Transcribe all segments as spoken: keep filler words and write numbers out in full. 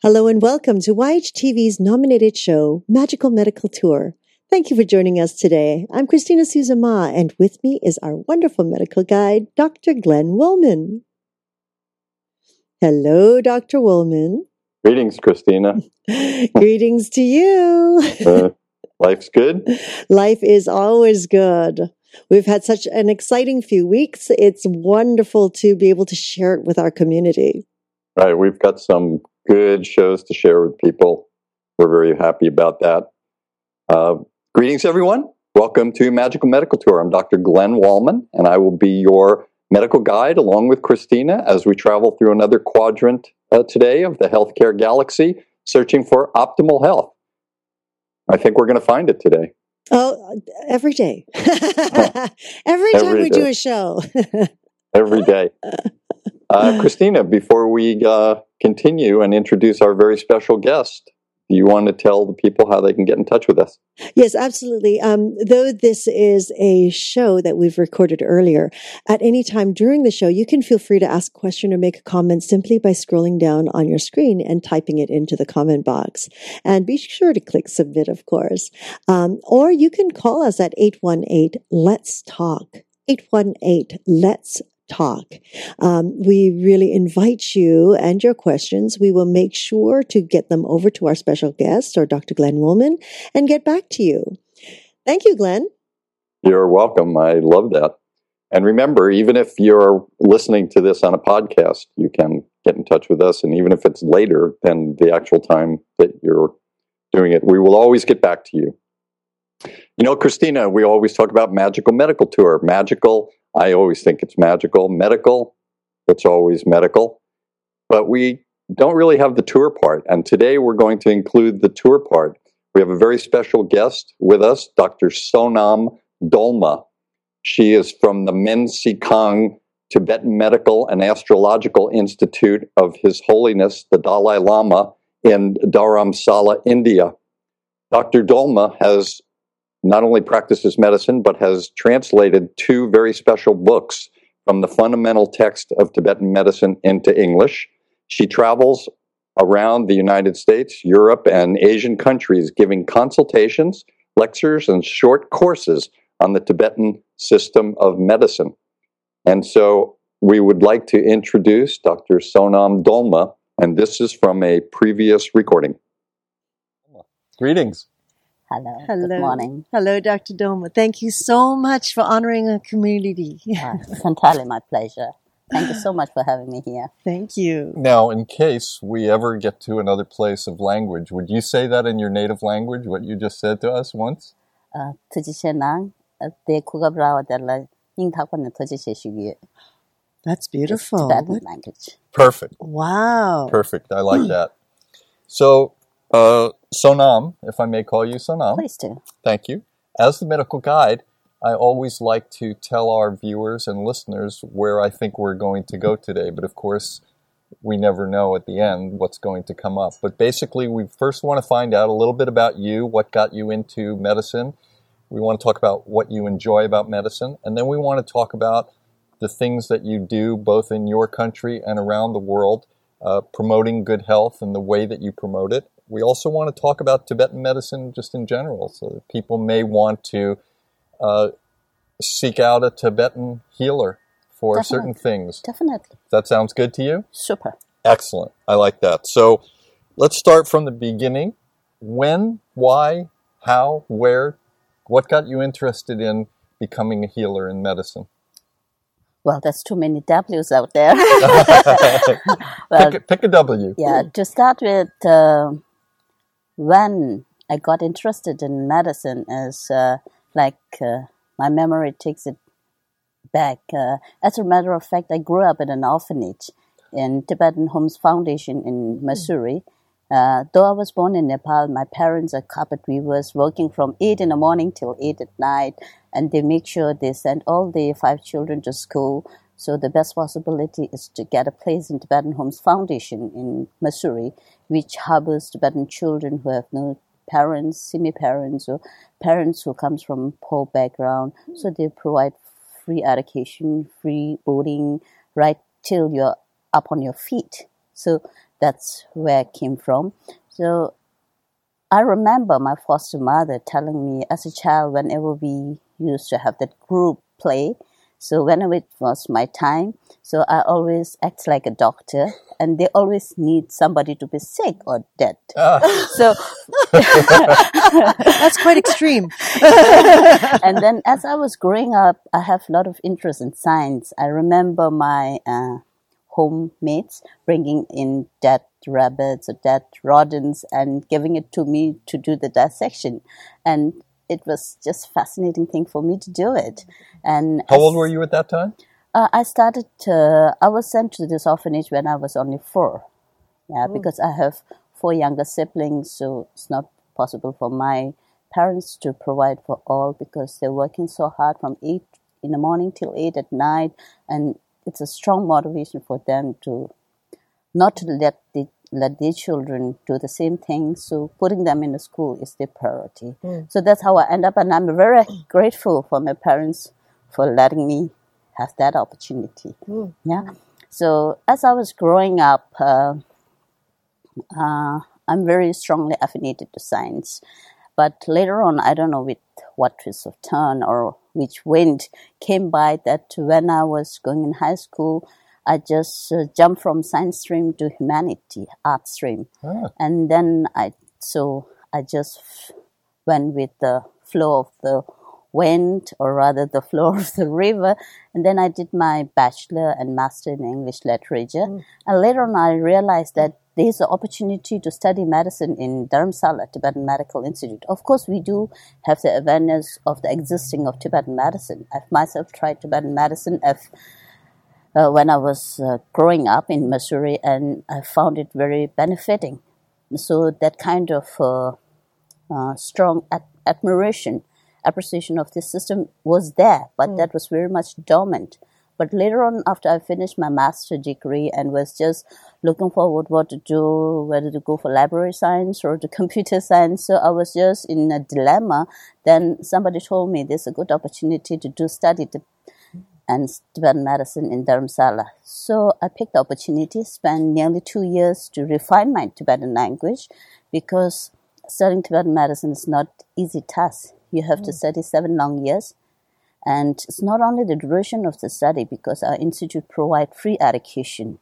Hello and welcome to Y H T V's nominated show, Magical Medical Tour. Thank you for joining us today. I'm Christina Suzama, and with me is our wonderful medical guide, Doctor Glenn Wallmann. Hello, Doctor Wallmann. Greetings, Christina. Greetings to you. uh, life's good? Life is always good. We've had such an exciting few weeks. It's wonderful to be able to share it with our community. All right, we've got some good shows to share with people. We're very happy about that. Uh, greetings, everyone. Welcome to Magical Medical Tour. I'm Doctor Glenn Wallmann, and I will be your medical guide along with Christina as we travel through another quadrant uh, today of the healthcare galaxy, searching for optimal health. I think we're going to find it today. Oh, every day. every time every we day. do a show. every day. Uh, Christina, before we uh, continue and introduce our very special guest, do you want to tell the people how they can get in touch with us? Yes, absolutely. Um, though this is a show that we've recorded earlier, at any time during the show, you can feel free to ask a question or make a comment simply by scrolling down on your screen and typing it into the comment box. And be sure to click submit, of course. Um, or you can call us at eight one eight, let's talk. eight one eight, let's talk. Talk. Um, we really invite you and your questions. We will make sure to get them over to our special guest or Doctor Glenn Wallmann and get back to you. Thank you, Glenn. You're welcome. I love that. And remember, even if you're listening to this on a podcast, you can get in touch with us. And even if it's later than the actual time that you're doing it, we will always get back to you. You know, Christina, we always talk about Magical Medical Tour. Magical, I always think it's magical. Medical, it's always medical. But we don't really have the tour part. And today we're going to include the tour part. We have a very special guest with us, Doctor Sonam Dolma. She is from the Men-Tsee-Khang Tibetan Medical and Astrological Institute of His Holiness, the Dalai Lama, in Dharamsala, India. Doctor Dolma has not only practices medicine, but has translated two very special books from the fundamental text of Tibetan medicine into English. She travels around the United States, Europe, and Asian countries, giving consultations, lectures, and short courses on the Tibetan system of medicine. And so we would like to introduce Doctor Sonam Dolma, and this is from a previous recording. Greetings. Hello. Hello. Good morning. Hello, Doctor Dolma. Thank you so much for honoring our community. Yeah. It's entirely my pleasure. Thank you so much for having me here. Thank you. Now, in case we ever get to another place of language, would you say that in your native language, what you just said to us once? Uh, That's beautiful. Tibetan language. Perfect. Wow. Perfect. I like that. So, Uh, Sonam, if I may call you Sonam. Please do. Thank you. As the medical guide, I always like to tell our viewers and listeners where I think we're going to go today. But of course, we never know at the end what's going to come up. But basically, we first want to find out a little bit about you, what got you into medicine. We want to talk about what you enjoy about medicine. And then we want to talk about the things that you do both in your country and around the world, uh, promoting good health and the way that you promote it. We also want to talk about Tibetan medicine just in general, so that people may want to uh, seek out a Tibetan healer for Definitely. certain things. Definitely. That sounds good to you? Super. Excellent. I like that. So let's start from the beginning. When, why, how, where, what got you interested in becoming a healer in medicine? Well, there's too many W's out there. well, pick, a, pick a W. Yeah, to start with... Uh, When I got interested in medicine is uh, like uh, my memory takes it back. Uh, as a matter of fact, I grew up in an orphanage in Tibetan Homes Foundation in Mussoorie, Uh, though I was born in Nepal, my parents are carpet weavers working from eight in the morning till eight at night, and they make sure they send all their five children to school. So the best possibility is to get a place in Tibetan Homes Foundation in Mussoorie, which harbors Tibetan children who have no parents, semi-parents, or parents who comes from poor background. Mm. So they provide free education, free boarding, right till you're up on your feet. So that's where I came from. So I remember my foster mother telling me as a child, whenever we used to have that group play, so whenever it was my time, so I always act like a doctor, and they always need somebody to be sick or dead. Ah. So that's quite extreme. And then as I was growing up, I have a lot of interest in science. I remember my uh, homemates bringing in dead rabbits or dead rodents and giving it to me to do the dissection. And it was just a fascinating thing for me to do it. And how old were you at that time? Uh, I started, uh, I was sent to this orphanage when I was only four. Yeah, mm. Because I have four younger siblings, so it's not possible for my parents to provide for all because they're working so hard from eight in the morning till eight at night. And it's a strong motivation for them to not to let the let their children do the same thing. So putting them in a school is their priority. Mm. So that's how I end up. And I'm very grateful for my parents for letting me have that opportunity. Mm. Yeah. Mm. So as I was growing up, uh, uh, I'm very strongly affiliated to science. But later on, I don't know with what twist of turn or which wind came by that when I was going in high school, I just uh, jumped from science stream to humanity, art stream. Ah. And then I, so I just f- went with the flow of the wind, or rather the flow of the river. And then I did my bachelor and master in English literature. Mm. And later on, I realized that there's an opportunity to study medicine in Dharamsala, Tibetan Medical Institute. Of course, we do have the awareness of the existing of Tibetan medicine. I've myself tried Tibetan medicine. I've Uh, when I was uh, growing up in Mussoorie, and I found it very benefiting. So that kind of uh, uh, strong ad- admiration, appreciation of this system was there, but mm. that was very much dormant. But later on, after I finished my master's degree and was just looking forward what to do, whether to go for library science or to computer science, so I was just in a dilemma. Then somebody told me there's a good opportunity to do study to and Tibetan medicine in Dharamsala. So I picked the opportunity, spent nearly two years to refine my Tibetan language, because studying Tibetan medicine is not easy task. You have mm. to study seven long years. And it's not only the duration of the study, because our institute provide free education.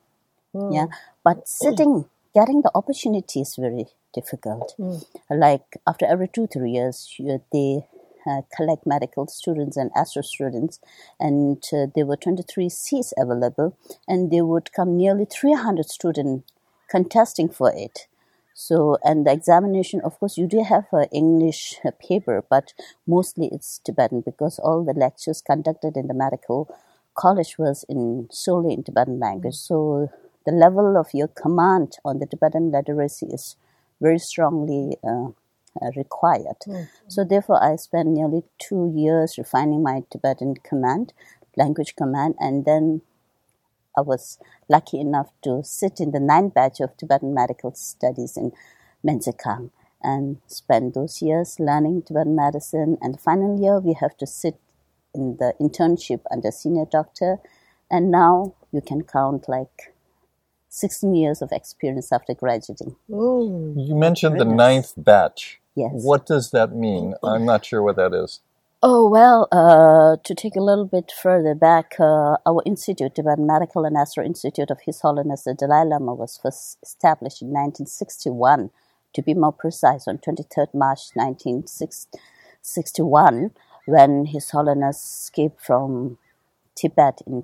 Mm. Yeah, but sitting, getting the opportunity is very difficult. Mm. Like after every two, three years, you, they... Uh, collect medical students and astro students, and uh, there were twenty-three seats available, and there would come nearly three hundred students contesting for it. So, and the examination, of course, you do have an English paper, but mostly it's Tibetan, because all the lectures conducted in the medical college was in solely in Tibetan language. So the level of your command on the Tibetan literacy is very strongly uh, Uh, required. Mm-hmm. So therefore, I spent nearly two years refining my Tibetan command, language command, and then I was lucky enough to sit in the ninth batch of Tibetan medical studies in Men-Tsee-Khang and spend those years learning Tibetan medicine. And the final year, we have to sit in the internship under senior doctor. And now you can count like sixteen years of experience after graduating. Ooh, you mentioned the ninth batch. Yes. What does that mean? I'm not sure what that is. Oh, well, uh, to take a little bit further back, uh, our institute, Tibetan Medical and Astro Institute of His Holiness the Dalai Lama, was first established in nineteen sixty-one, to be more precise, on twenty-third March nineteen sixty-one, when His Holiness escaped from Tibet in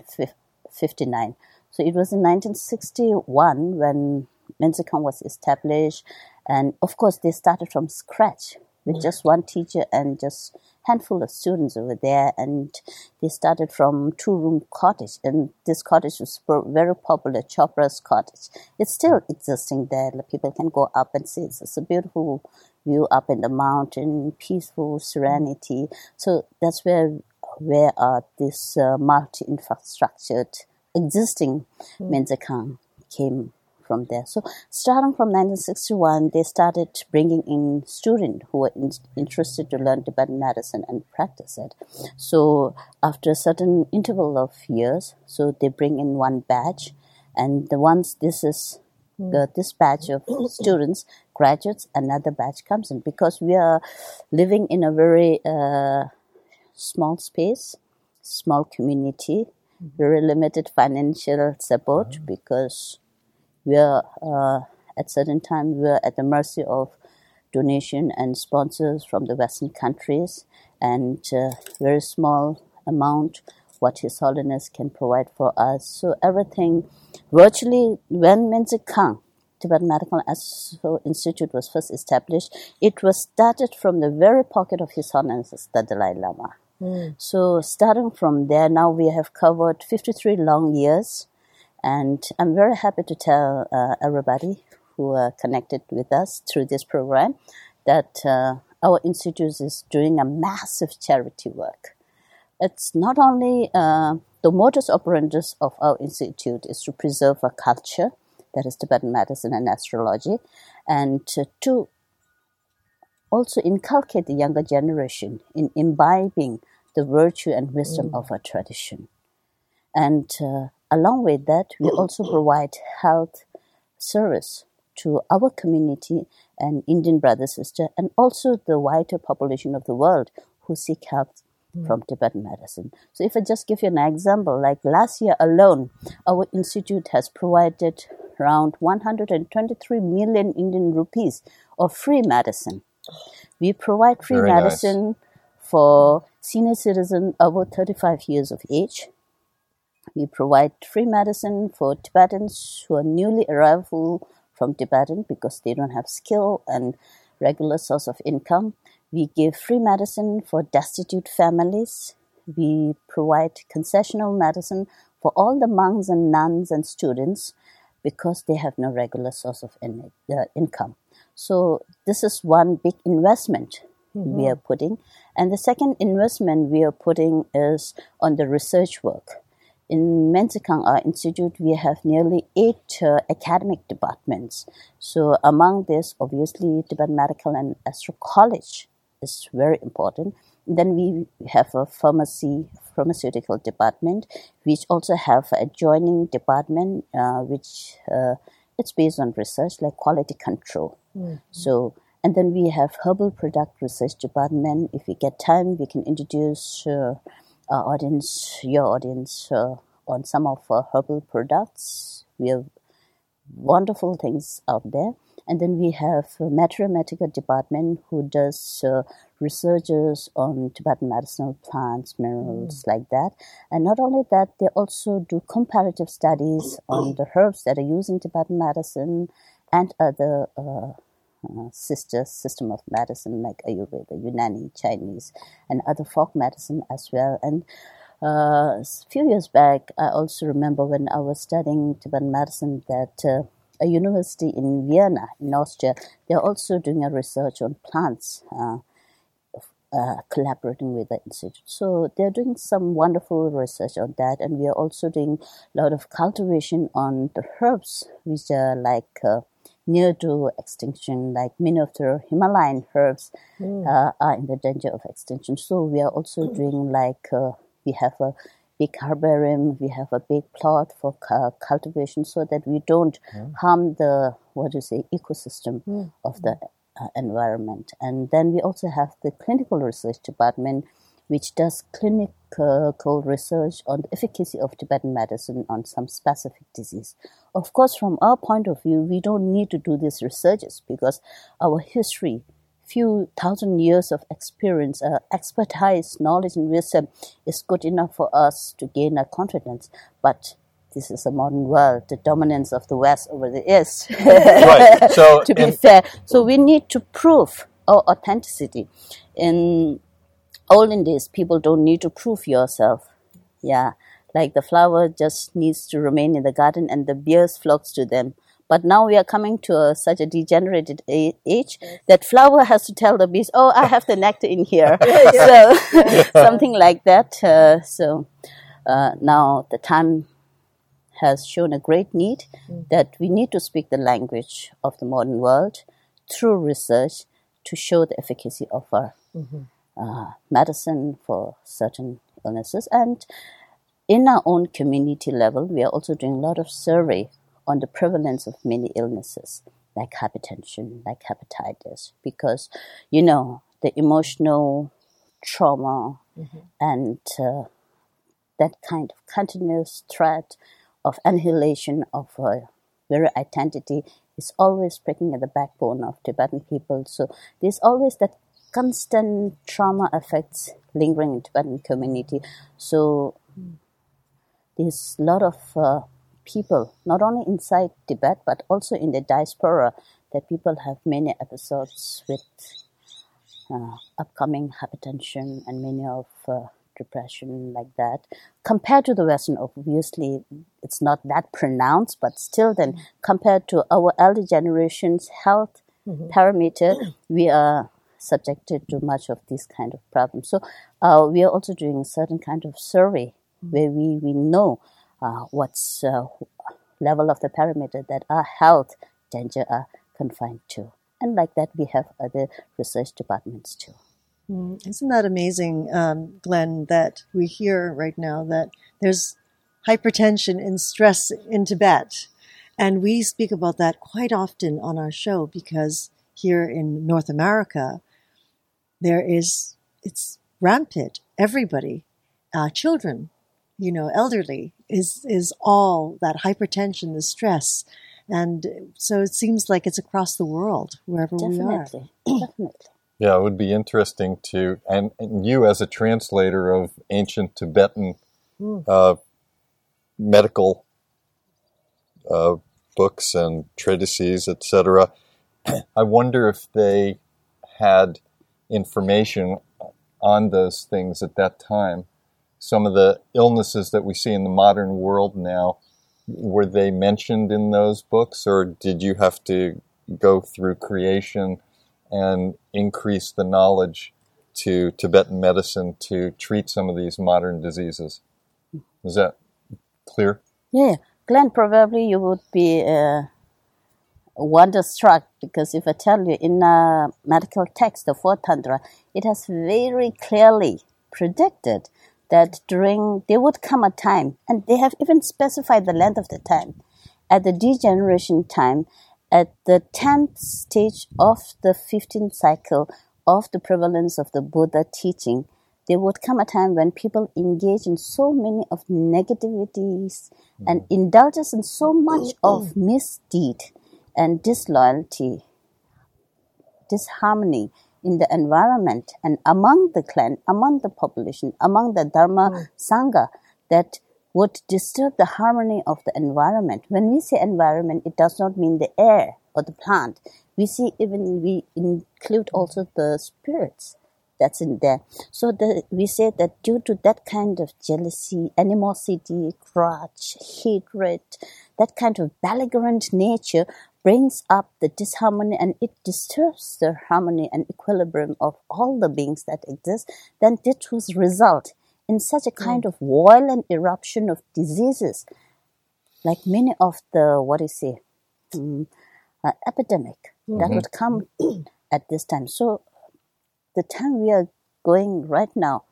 fifty-nine. So it was in nineteen sixty-one when Men-Tsee-Khang was established, and of course they started from scratch. with just one teacher and just handful of students over there, and they started from two-room cottage, and this cottage was very popular, Chopra's Cottage. It's still existing there. People can go up and see. It's, it's a beautiful view up in the mountain, peaceful serenity. So that's where where are this uh, multi-infrastructured existing mm-hmm. Men-Tsee-Khang came from there. So starting from nineteen sixty-one, they started bringing in students who were in, interested to learn Tibetan medicine and practice it. So after a certain interval of years, so they bring in one batch, and the ones this is the, this batch of students graduates, another batch comes in, because we are living in a very uh, small space, small community, very limited financial support mm-hmm. because we're uh, at certain time we're at the mercy of donation and sponsors from the Western countries, and uh, very small amount what His Holiness can provide for us. So everything virtually when Men-Tsee-Khang Tibetan Medical Institute was first established, it was started from the very pocket of His Holiness the Dalai Lama. Mm. So starting from there, now we have covered fifty-three long years. And I'm very happy to tell uh, everybody who are connected with us through this program that uh, our institute is doing a massive charity work. It's not only uh, the modus operandi of our institute is to preserve a culture, that is Tibetan medicine and astrology, and uh, to also inculcate the younger generation in imbibing the virtue and wisdom mm. of our tradition. And uh, along with that, we also provide health service to our community and Indian brothers and sisters, and also the wider population of the world who seek help mm. from Tibetan medicine. So if I just give you an example, like last year alone, our institute has provided around one hundred twenty-three million Indian rupees of free medicine. We provide free Very medicine nice. for senior citizens over thirty-five years of age. We provide free medicine for Tibetans who are newly arrived from Tibetan because they don't have skill and regular source of income. We give free medicine for destitute families. We provide concessional medicine for all the monks and nuns and students because they have no regular source of in, uh, income. So this is one big investment mm-hmm. we are putting. And the second investment we are putting is on the research work. In Men-Tsee-Khang, our institute, we have nearly eight uh, academic departments. So among this, obviously, Tibetan Medical and Astro College is very important. Then we have a pharmacy, pharmaceutical department, which also have a adjoining department, uh, which uh, it's based on research, like quality control. Mm-hmm. So, and then we have herbal product research department. If we get time, we can introduce... Uh, Our audience, your audience, uh, on some of our herbal products. We have wonderful things out there. And then we have a mathematical department who does uh, researches on Tibetan medicinal plants, minerals, mm. like that. And not only that, they also do comparative studies on the herbs that are used in Tibetan medicine and other uh, Uh, sister system of medicine like Ayurveda, Unani, Chinese, and other folk medicine as well. And uh, a few years back, I also remember when I was studying Tibetan medicine that uh, a university in Vienna, in Austria, they're also doing a research on plants, uh, uh, collaborating with the institute. So they're doing some wonderful research on that, and we are also doing a lot of cultivation on the herbs, which are like... Uh, near to extinction, like many of the Himalayan herbs mm. uh, are in the danger of extinction. So we are also mm. doing like, uh, we have a big herbarium, we have a big plot for uh, cultivation so that we don't mm. harm the, what do you say, ecosystem mm. of the uh, environment. And then we also have the clinical research department, which does clinical research on the efficacy of Tibetan medicine on some specific disease. Of course, from our point of view, we don't need to do these researches because our history, few thousand years of experience, uh, expertise, knowledge, and wisdom is good enough for us to gain our confidence. But this is a modern world, the dominance of the West over the East, right. So, to be fair. So we need to prove or authenticity. In all in this, people don't need to prove yourself. Yeah, like the flower just needs to remain in the garden and the bees flocks to them. But now we are coming to a, such a degenerated age yes. that flower has to tell the bees, oh, I have the nectar in here. yeah, yeah. So yeah. something like that. Uh, so uh, now the time has shown a great need mm. that we need to speak the language of the modern world through research to show the efficacy of our mm-hmm. uh, medicine for certain illnesses. And in our own community level, we are also doing a lot of survey on the prevalence of many illnesses like hypertension, like hepatitis, because, you know, the emotional trauma mm-hmm. and uh, that kind of continuous threat of annihilation of uh, very identity is always pricking at the backbone of Tibetan people. So there's always that constant trauma effects lingering in Tibetan community. So mm. there's a lot of... Uh, people, not only inside Tibet, but also in the diaspora, that people have many episodes with uh, upcoming hypertension and many of uh, depression like that. Compared to the Western, obviously, it's not that pronounced, but still then, mm-hmm. compared to our elder generation's health mm-hmm. parameter, we are subjected to much of these kind of problems. So uh, we are also doing a certain kind of survey mm-hmm. where we, we know Uh, what's uh, level of the parameter that our health danger are confined to. And like that, we have other research departments too. Mm, isn't that amazing, um, Glenn, that we hear right now that there's hypertension and stress in Tibet. And we speak about that quite often on our show because here in North America, there is, it's rampant. Everybody, uh, children, you know, elderly is, is all that hypertension, the stress. And so it seems like it's across the world, wherever Definitely. we are. Definitely. Yeah, it would be interesting to, and, and you as a translator of ancient Tibetan mm. uh, medical uh, books and treatises, et cetera, I wonder if they had information on those things at that time. Some of the illnesses that we see in the modern world now, were they mentioned in those books, or did you have to go through creation and increase the knowledge to Tibetan medicine to treat some of these modern diseases? Is that clear? Yeah. Glenn, probably you would be uh, wonderstruck, because if I tell you, in a medical text, the Fourth Tantra, it has very clearly predicted that during, there would come a time, and they have even specified the length of the time, at the degeneration time, at the tenth stage of the fifteenth cycle of the prevalence of the Buddha teaching, there would come a time when people engage in so many of negativities mm-hmm. and indulges in so much mm-hmm. of misdeed and disloyalty, disharmony, in the environment and among the clan, among the population, among the Dharma mm. Sangha, that would disturb the harmony of the environment. When we say environment, it does not mean the air or the plant. We see even, we include also the spirits that's in there. So the, we say that due to that kind of jealousy, animosity, grudge, hatred, that kind of belligerent nature brings up the disharmony, and it disturbs the harmony and equilibrium of all the beings that exist, then that was result in such a kind mm. of violent eruption of diseases, like many of the, what do you say, um, uh, epidemic mm-hmm. that would come in at this time. So the time we are going right now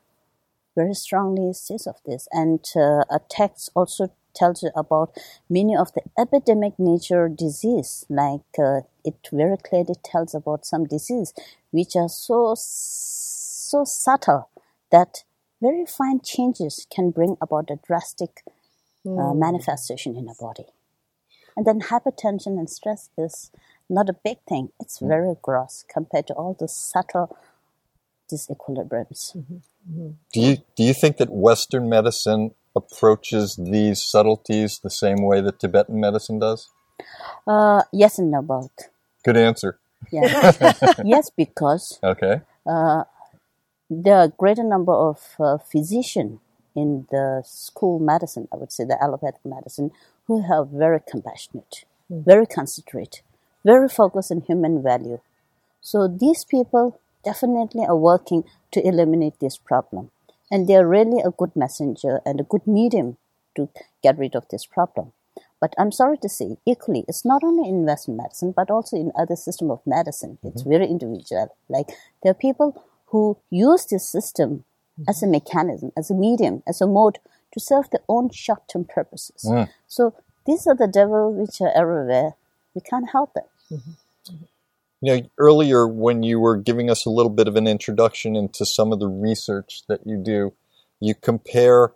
very strongly says of this, and uh, a text also tells you about many of the epidemic nature disease, like uh, it very clearly tells about some disease which are so, so subtle that very fine changes can bring about a drastic mm. uh, manifestation in a body. And then hypertension and stress is not a big thing. It's mm. very gross compared to all the subtle disequilibriums. Mm-hmm. Mm-hmm. Do you, do you think that Western medicine approaches these subtleties the same way that Tibetan medicine does? Uh, yes and no, both. Good answer. Yeah. Yes, because okay. uh, there are a greater number of uh, physicians in the school medicine, I would say the allopathic medicine, who are very compassionate, mm. very considerate, very focused on human value. So these people definitely are working to eliminate this problem. And they are really a good messenger and a good medium to get rid of this problem. But I'm sorry to say, equally, it's not only in Western medicine, but also in other system of medicine. Mm-hmm. It's very individual. Like, there are people who use this system mm-hmm. as a mechanism, as a medium, as a mode to serve their own short-term purposes. Yeah. So these are the devils which are everywhere. We can't help them. Mm-hmm. You know, earlier when you were giving us a little bit of an introduction into some of the research that you do, you compare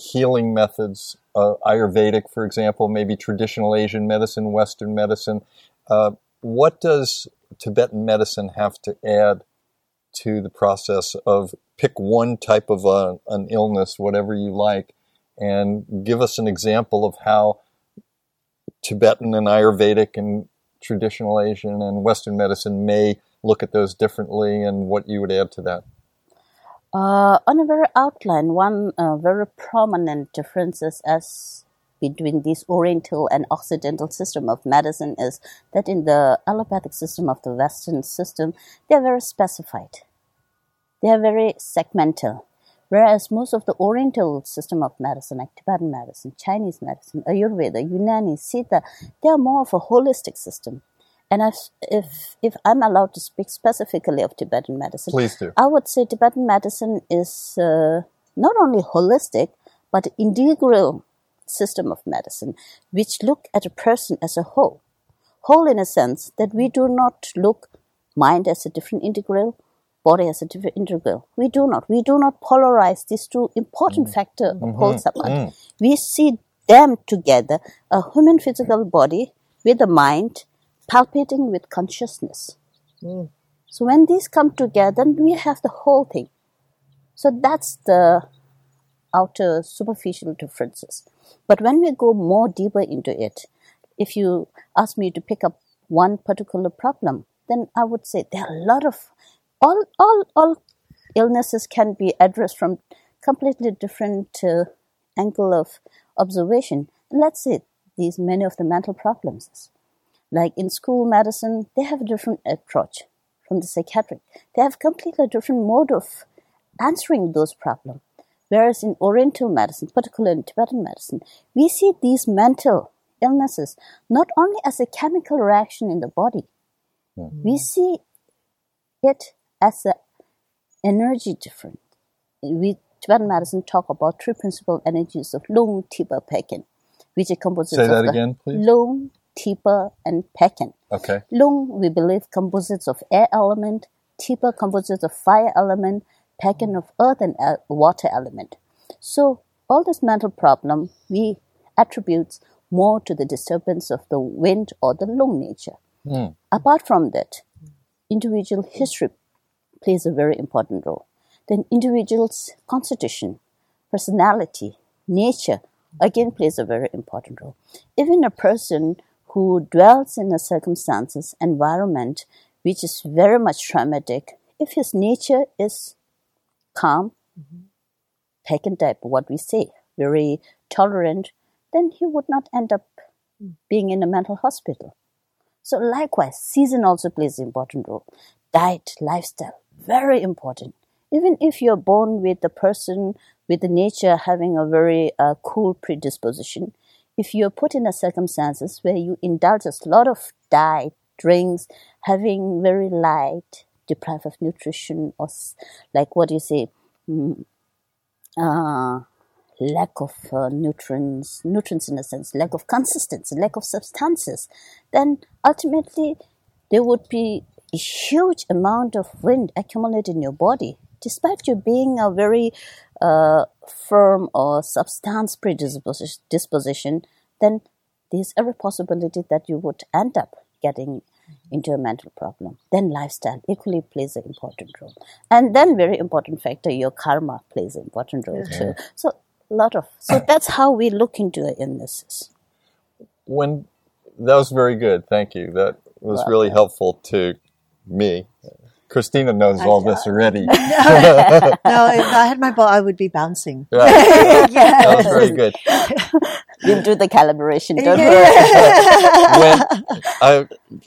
healing methods, uh, Ayurvedic, for example, maybe traditional Asian medicine, Western medicine. Uh, what does Tibetan medicine have to add to the process of pick one type of a, an illness, whatever you like, and give us an example of how Tibetan and Ayurvedic and traditional Asian and Western medicine may look at those differently, and what you would add to that? Uh, on a very outline, one uh, very prominent difference is as between this Oriental and Occidental system of medicine is that in the allopathic system of the Western system, they are very specified. They are very segmental. Whereas most of the Oriental system of medicine, like Tibetan medicine, Chinese medicine, Ayurveda, Unani, Sita, they are more of a holistic system. And if, if if I'm allowed to speak specifically of Tibetan medicine, please do. I would say Tibetan medicine is uh, not only holistic, but integral system of medicine, which look at a person as a whole. Whole in a sense that we do not look mind as a different integral, body as a different integral. We do not. We do not polarize these two important mm. factors mm-hmm. of whole apart. Mm. We see them together, a human physical body with a mind palpating with consciousness. Mm. So when these come together, we have the whole thing. So that's the outer superficial differences. But when we go more deeper into it, if you ask me to pick up one particular problem, then I would say there are a lot of All, all, all illnesses can be addressed from completely different uh, angle of observation. And let's say these many of the mental problems, like in school medicine, they have a different approach from the psychiatric. They have completely different mode of answering those problems. Whereas in Oriental medicine, particularly in Tibetan medicine, we see these mental illnesses not only as a chemical reaction in the body, mm-hmm. we see it as an energy difference. We Tibetan medicine talk about three principal energies of lung, tipa, pekin, which are composite Say that of again, please. Lung, tipa, and pekin. Okay. Lung, we believe, composites of air element, tipa, composites of fire element, pekin of earth and air, water element. So all this mental problem we attribute more to the disturbance of the wind or the lung nature. Mm. Apart from that, individual history plays a very important role. Then individual's constitution, personality, nature, again plays a very important role. Even a person who dwells in a circumstances, environment, which is very much traumatic, if his nature is calm, mm-hmm. pekin type, what we say, very tolerant, then he would not end up being in a mental hospital. So likewise, season also plays an important role. Diet, lifestyle, very important. Even if you're born with the person, with the nature having a very uh, cool predisposition, if you're put in a circumstances where you indulge a lot of diet, drinks, having very light, deprived of nutrition, or like what you say, mm, uh, lack of uh, nutrients, nutrients in a sense, lack of consistency, lack of substances, then ultimately there would be a huge amount of wind accumulated in your body, despite you being a very uh, firm or substance predisposition, then there's every possibility that you would end up getting into a mental problem. Then lifestyle equally plays an important role. And then very important factor, your karma plays an important role mm-hmm. too. So lot of so that's how we look into the illnesses. When that was very good, thank you. That was well, really yeah. helpful to me. Christina knows I all don't. this already. No, no, if I had my ball, I would be bouncing. Right. Yeah. That was very good. You do the calibration, don't you? Yeah. When I,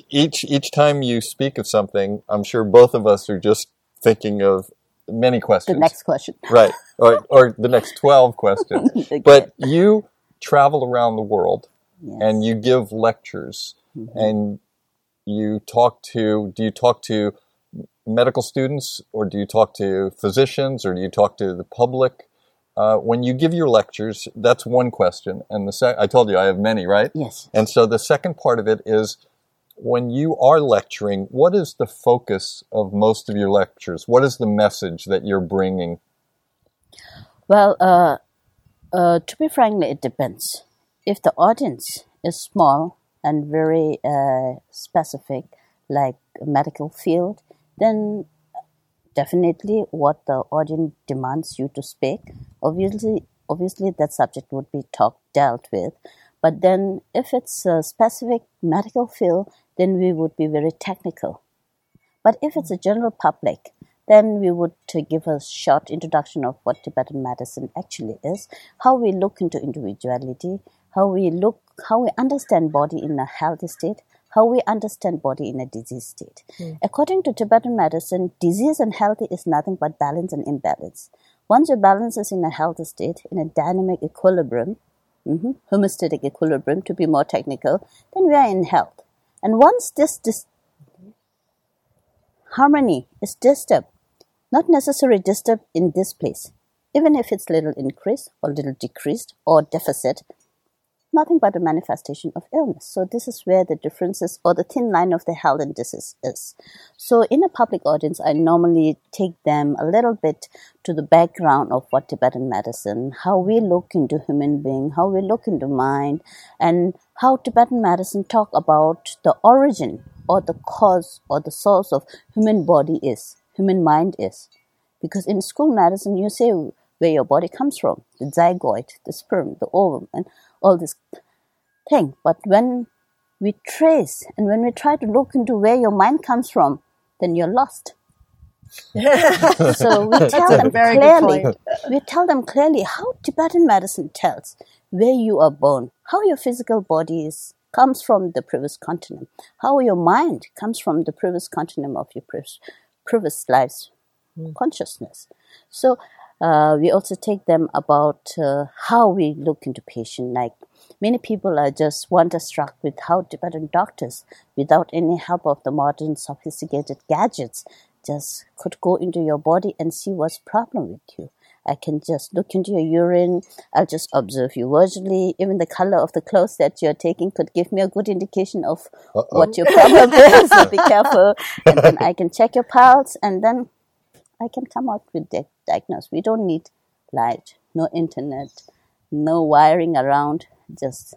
each, each time you speak of something, I'm sure both of us are just thinking of many questions. The next question. Right. Or, or the next twelve questions. But you travel around the world, yes, and you give lectures, mm-hmm, and you talk to, do you talk to medical students, or do you talk to physicians, or do you talk to the public? Uh, when you give your lectures, that's one question. And the sec- I told you I have many, right? Yes. And so the second part of it is, when you are lecturing, what is the focus of most of your lectures? What is the message that you're bringing? Well, uh, uh, to be frank, it depends. If the audience is small and very uh, specific, like medical field, then definitely what the audience demands you to speak. Obviously, obviously that subject would be talked, dealt with. But then if it's a specific medical field, then we would be very technical. But if it's a general public, then we would uh, give a short introduction of what Tibetan medicine actually is, how we look into individuality, how we look, how we understand body in a healthy state, how we understand body in a disease state. Mm. According to Tibetan medicine, disease and healthy is nothing but balance and imbalance. Once your balance is in a healthy state, in a dynamic equilibrium, mm-hmm, homeostatic equilibrium, to be more technical, then we are in health. And once this dis- harmony is disturbed, not necessarily disturbed in this place, even if it's little increase or little decreased or deficit, nothing but a manifestation of illness. So this is where the differences or the thin line of the health and disease is. So in a public audience, I normally take them a little bit to the background of what Tibetan medicine, how we look into human being, how we look into mind, and how Tibetan medicine talk about the origin or the cause or the source of human body is, human mind is. Because in school medicine, you say where your body comes from, the zygote, the sperm, the ovum, and all this thing. But when we trace and when we try to look into where your mind comes from, then you're lost. So we tell them clearly, we tell them clearly how Tibetan medicine tells where you are born, how your physical body is, comes from the previous continuum, how your mind comes from the previous continuum of your previous, previous life's mm. consciousness. So Uh, we also take them about uh, how we look into patient. Like many people are just wonderstruck with how Tibetan doctors, without any help of the modern sophisticated gadgets, just could go into your body and see what's problem with you. I can just look into your urine. I'll just observe you virtually. Even the color of the clothes that you're taking could give me a good indication of Uh-oh. what your problem is. So be careful. And then I can check your pulse, and then I can come out with that diagnosis. We don't need light, no internet, no wiring around, just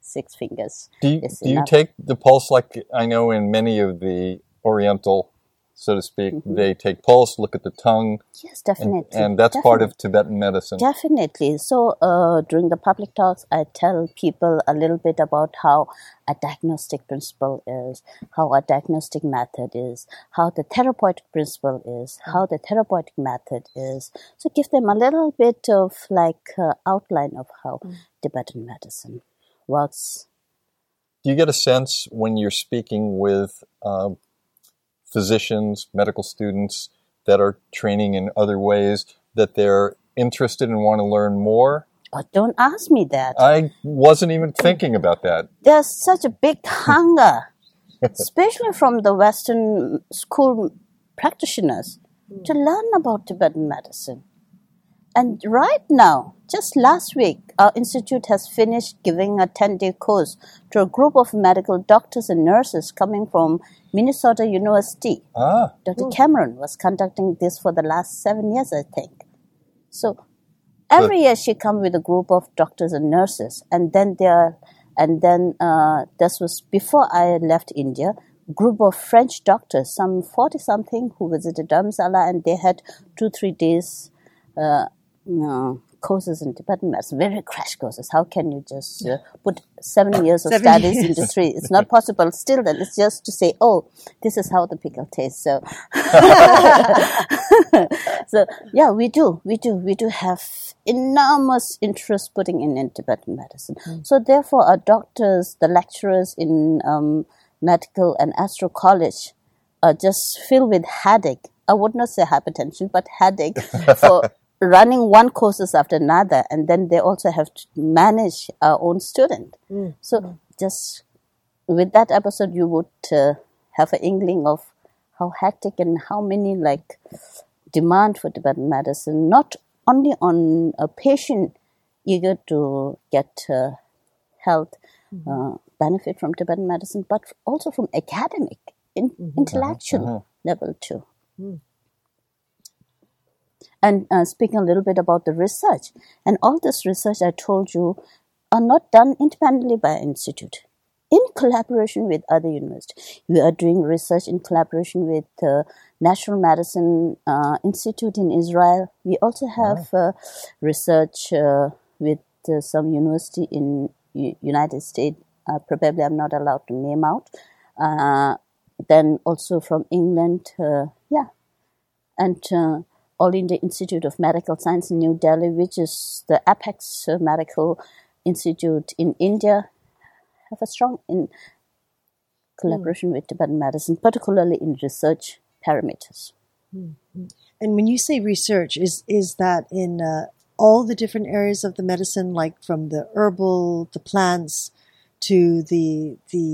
six fingers. Do you, do you take the pulse like I know in many of the Oriental, so to speak, mm-hmm, they take pulse, look at the tongue? Yes, definitely. And, and that's definitely part of Tibetan medicine. Definitely. So uh, during the public talks, I tell people a little bit about how a diagnostic principle is, how a diagnostic method is, how the therapeutic principle is, how the therapeutic method is. So give them a little bit of like uh, outline of how mm. Tibetan medicine works. Do you get a sense when you're speaking with uh, physicians, medical students that are training in other ways that they're interested and want to learn more? Oh, don't ask me that. I wasn't even thinking about that. There's such a big hunger, especially from the Western school practitioners, to learn about Tibetan medicine. And right now, just last week, our institute has finished giving a ten-day course to a group of medical doctors and nurses coming from Minnesota University. Ah. Doctor Ooh. Cameron was conducting this for the last seven years, I think. So every year she comes with a group of doctors and nurses, and then there, and then uh, this was before I left India. Group of French doctors, some forty something, who visited Dharamsala, and they had two three days uh, uh, courses in Tibetan medicine, very crash courses. How can you just uh, put seven years of seven studies years. into three? It's not possible. Still, then it's just to say, oh, this is how the pickle tastes. So, so yeah, we do, we do, we do have enormous interest putting in, in Tibetan medicine. Mm. So therefore, our doctors, the lecturers in um, medical and astro college, are just filled with headache. I would not say hypertension, but headache for running one courses after another, and then they also have to manage our own student. Mm. So mm. just with that episode, you would uh, have an inkling of how hectic and how many like demand for Tibetan medicine, not only on a patient eager to get uh, health mm-hmm. uh, benefit from Tibetan medicine, but also from academic, in- mm-hmm. intellectual mm-hmm. level too. Mm. And uh, speaking a little bit about the research, and all this research I told you are not done independently by institute. In collaboration with other universities, we are doing research in collaboration with uh, National Medicine uh, Institute in Israel. We also have wow. uh, research uh, with uh, some university in U- United States. Uh, probably I'm not allowed to name out. Uh, then also from England, uh, yeah, and. Uh, All India Institute of Medical Science in New Delhi, which is the apex medical institute in India, have a strong in collaboration mm. with Tibetan medicine, particularly in research parameters. Mm-hmm. And when you say research, is is that in uh, all the different areas of the medicine, like from the herbal, the plants, to the the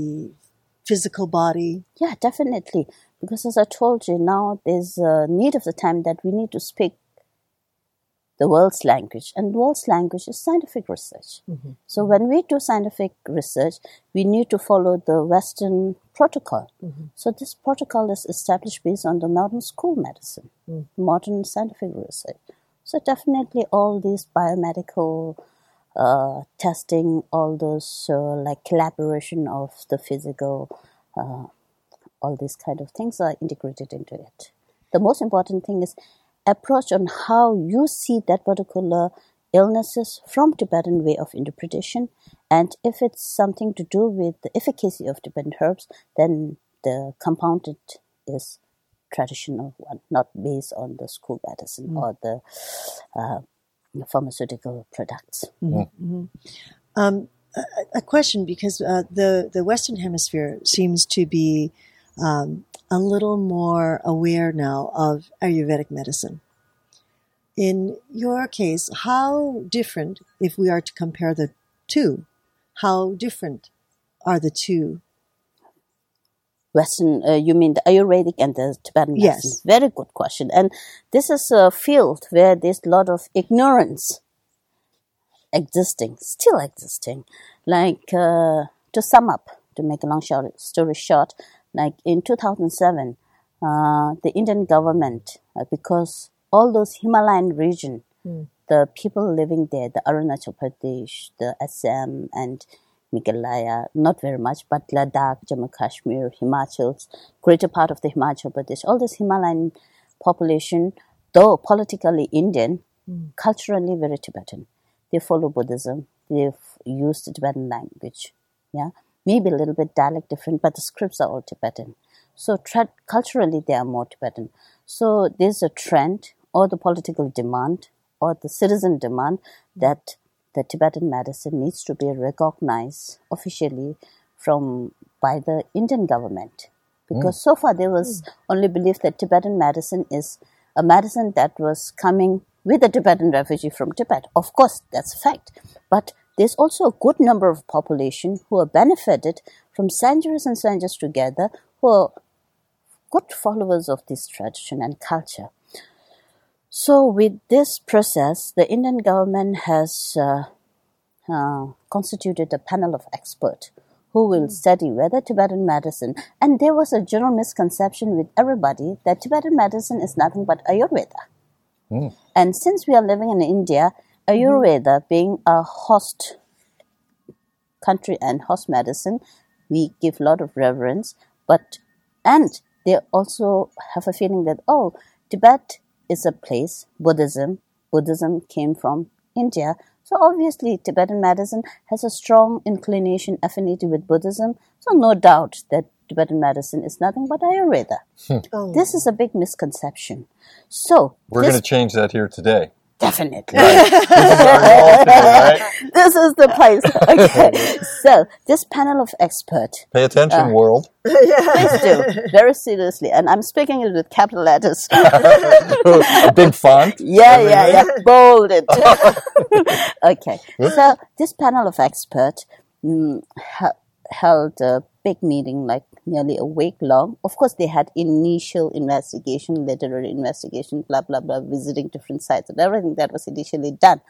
physical body? Yeah, definitely. Because as I told you, now there's a need of the time that we need to speak the world's language. And the world's language is scientific research. Mm-hmm. So when we do scientific research, we need to follow the Western protocol. Mm-hmm. So this protocol is established based on the modern school medicine, mm. modern scientific research. So definitely all these biomedical uh, testing, all those uh, like collaboration of the physical uh all these kind of things are integrated into it. The most important thing is approach on how you see that particular illnesses from Tibetan way of interpretation, and if it's something to do with the efficacy of Tibetan herbs, then the compounded is traditional one, not based on the school medicine mm. or the uh, pharmaceutical products. Mm. Mm-hmm. Um, a, a question, because uh, the, the Western Hemisphere seems to be Um, a little more aware now of Ayurvedic medicine. In your case, how different, if we are to compare the two, how different are the two? Western, uh, you mean the Ayurvedic and the Tibetan medicine? Yes. Very good question. And this is a field where there's a lot of ignorance existing, still existing. Like, uh, to sum up, to make a long story short, like in two thousand seven, uh, the Indian government, uh, because all those Himalayan region, mm. the people living there, the Arunachal Pradesh, the Assam and Meghalaya, not very much, but Ladakh, Jammu Kashmir, Himachals, greater part of the Himachal Pradesh, all this Himalayan population, though politically Indian, mm. culturally very Tibetan. They follow Buddhism, they've used the Tibetan language, yeah. Maybe a little bit dialect different, but the scripts are all Tibetan. So tra- culturally, they are more Tibetan. So there's a trend, or the political demand, or the citizen demand, that the Tibetan medicine needs to be recognized officially from by the Indian government. Because mm. so far, there was mm. only belief that Tibetan medicine is a medicine that was coming with a Tibetan refugee from Tibet. Of course, that's a fact. But there's also a good number of population who are benefited from centuries and centuries together, who are good followers of this tradition and culture. So with this process, the Indian government has uh, uh, constituted a panel of experts who will mm. study whether Tibetan medicine, and there was a general misconception with everybody that Tibetan medicine is nothing but Ayurveda. Mm. And since we are living in India, Ayurveda being a host country and host medicine, we give a lot of reverence, but and they also have a feeling that, oh, Tibet is a place, Buddhism, Buddhism came from India. So obviously, Tibetan medicine has a strong inclination, affinity with Buddhism. So no doubt that Tibetan medicine is nothing but Ayurveda. Hmm. Oh. This is a big misconception. So we're going to change that here today. Definitely. Right. This, is all today, right? This is the place. Okay. So this panel of experts. Pay attention, uh, world. Please do. Very seriously. And I'm speaking it with capital letters. Big font. Yeah, everywhere. yeah, yeah. Bolded. Okay. So this panel of experts mm, ha- held a big meeting like nearly a week long. Of course, they had initial investigation, literary investigation, blah, blah, blah, visiting different sites and everything that was initially done.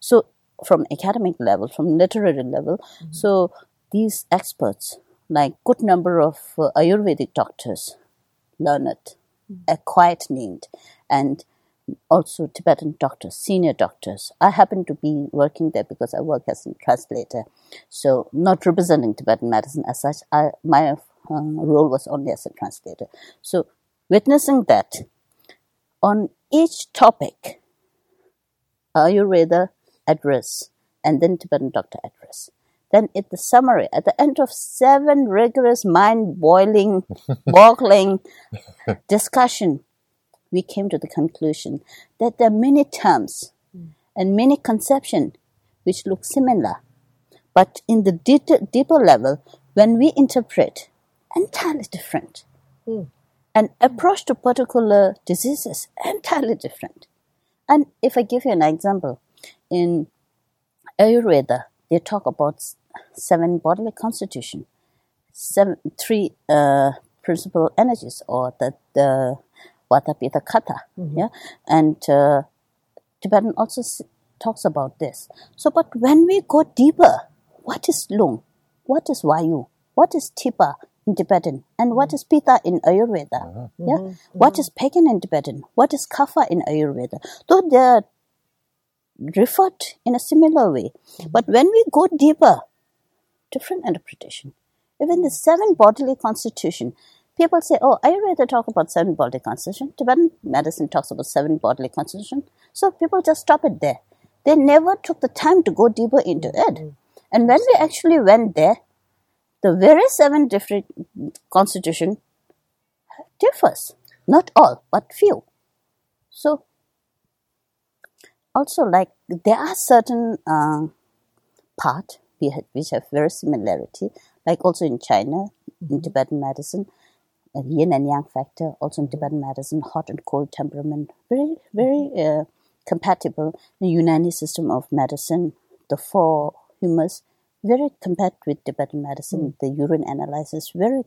So from academic level, from literary level, mm-hmm. so these experts, like good number of uh, Ayurvedic doctors, learned, mm-hmm. uh, quite named, and also Tibetan doctors, senior doctors. I happen to be working there because I work as a translator. So not representing Tibetan medicine as such, I, my um, role was only as a translator. So witnessing that, on each topic, Ayurveda address, and then Tibetan doctor address. Then at the summary, at the end of seven rigorous, mind-boiling, boggling discussion, we came to the conclusion that there are many terms mm. and many conceptions which look similar. But in the de- deeper level, when we interpret, entirely different. Mm. An approach to particular diseases, entirely different. And if I give you an example, in Ayurveda, they talk about seven bodily constitution, seven, three uh, principal energies, or the... the Vata, Pita, Kapha, mm-hmm. yeah, and uh, Tibetan also s- talks about this. So, but when we go deeper, what is lung? What is vayu? What is tipa in Tibetan? And what is pita in Ayurveda? Mm-hmm. Yeah, mm-hmm. What is pekin in Tibetan? What is kapha in Ayurveda? Though they are referred in a similar way, mm-hmm. but when we go deeper, different interpretation. Even the seven bodily constitution. People say, oh, Ayurveda talk about seven bodily constitution. Tibetan medicine talks about seven bodily constitution. So people just stop it there. They never took the time to go deeper into it. Mm-hmm. And when we actually went there, the very seven different constitution differs. Not all, but few. So, also like, there are certain uh, parts which have very similarity, like also in China, mm-hmm. in Tibetan medicine, a yin and yang factor, also in Tibetan medicine, hot and cold temperament, very, very uh, compatible. The Unani system of medicine, the four humors, very compatible with Tibetan medicine. Mm. The urine analysis, very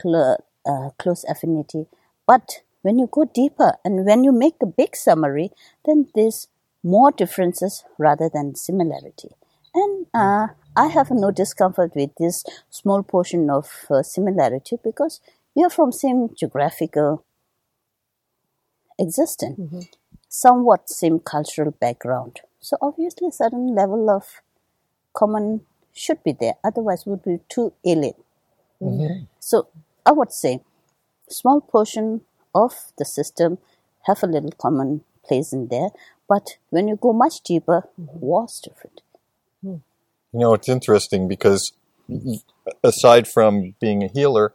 cl- uh, close affinity. But when you go deeper and when you make a big summary, then there's more differences rather than similarity. And uh, I have no discomfort with this small portion of uh, similarity because we are from same geographical existence, mm-hmm. somewhat same cultural background. So obviously a certain level of common should be there, otherwise would be too alien. Mm-hmm. So I would say small portion of the system have a little common place in there, but when you go much deeper, mm-hmm. was different. Mm. You know, it's interesting because aside from being a healer,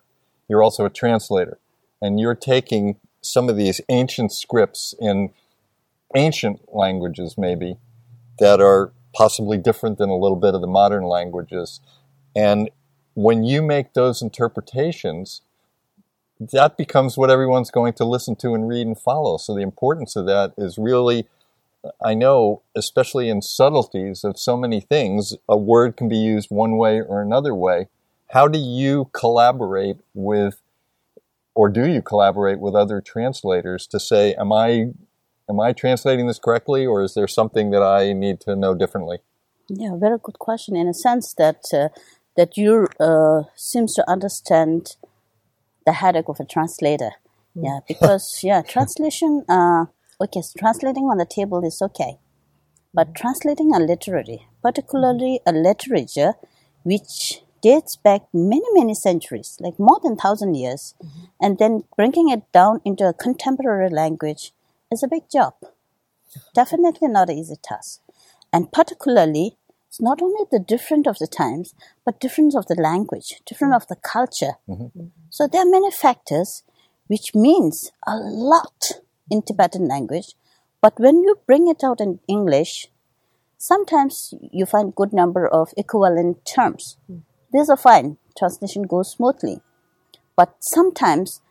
you're also a translator, and you're taking some of these ancient scripts in ancient languages, maybe, that are possibly different than a little bit of the modern languages. And when you make those interpretations, that becomes what everyone's going to listen to and read and follow. So the importance of that is really, I know, especially in subtleties of so many things, a word can be used one way or another way. How do you collaborate with, or do you collaborate with other translators to say, am I am I translating this correctly, or is there something that I need to know differently? Yeah, very good question. In a sense that uh, that you uh, seems to understand the headache of a translator. Mm. Yeah, because yeah, translation. Uh, okay, so translating on the table is okay, but translating a literary, particularly a literature, which dates back many, many centuries, like more than thousand years, mm-hmm. and then bringing it down into a contemporary language is a big job. Definitely not an easy task. And particularly, it's not only the difference of the times, but difference of the language, difference of the culture. Mm-hmm. Mm-hmm. So there are many factors, which means a lot in Tibetan language. But when you bring it out in English, sometimes you find good number of equivalent terms. Mm-hmm. These are fine. Translation goes smoothly. But sometimes,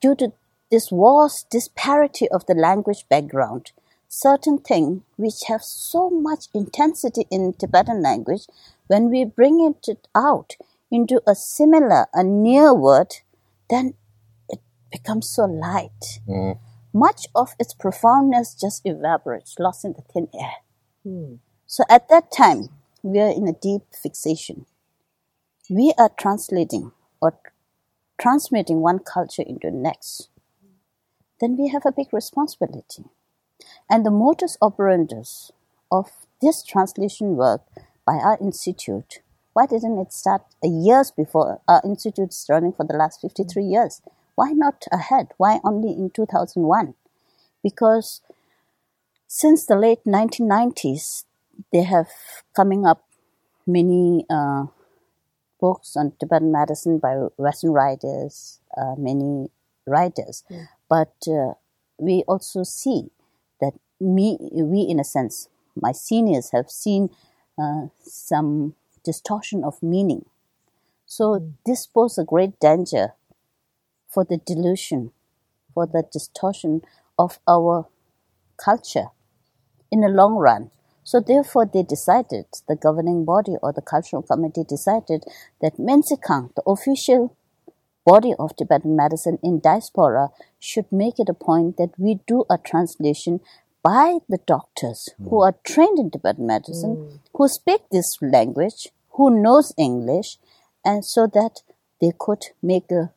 due to this vast disparity of the language background, certain things which have so much intensity in Tibetan language, when we bring it out into a similar, a near word, then it becomes so light. Mm. Much of its profoundness just evaporates, lost in the thin air. Mm. So at that time, we are in a deep fixation. We are translating or transmitting one culture into the next. Then we have a big responsibility. And the modus operandi of this translation work by our institute, why didn't it start years before? Our institute is running for the last fifty-three years. Why not ahead? Why only in two thousand one? Because since the late nineteen nineties, they have coming up many uh, books on Tibetan medicine by Western writers, uh, many writers. Mm. But uh, we also see that me, we, in a sense, my seniors have seen uh, some distortion of meaning. So mm. this poses a great danger for the dilution, for the distortion of our culture in the long run. So therefore they decided, the governing body or the cultural committee decided that Men-Tsee-Khang, the official body of Tibetan medicine in diaspora, should make it a point that we do a translation by the doctors mm. who are trained in Tibetan medicine, mm. who speak this language, who knows English, and so that they could make a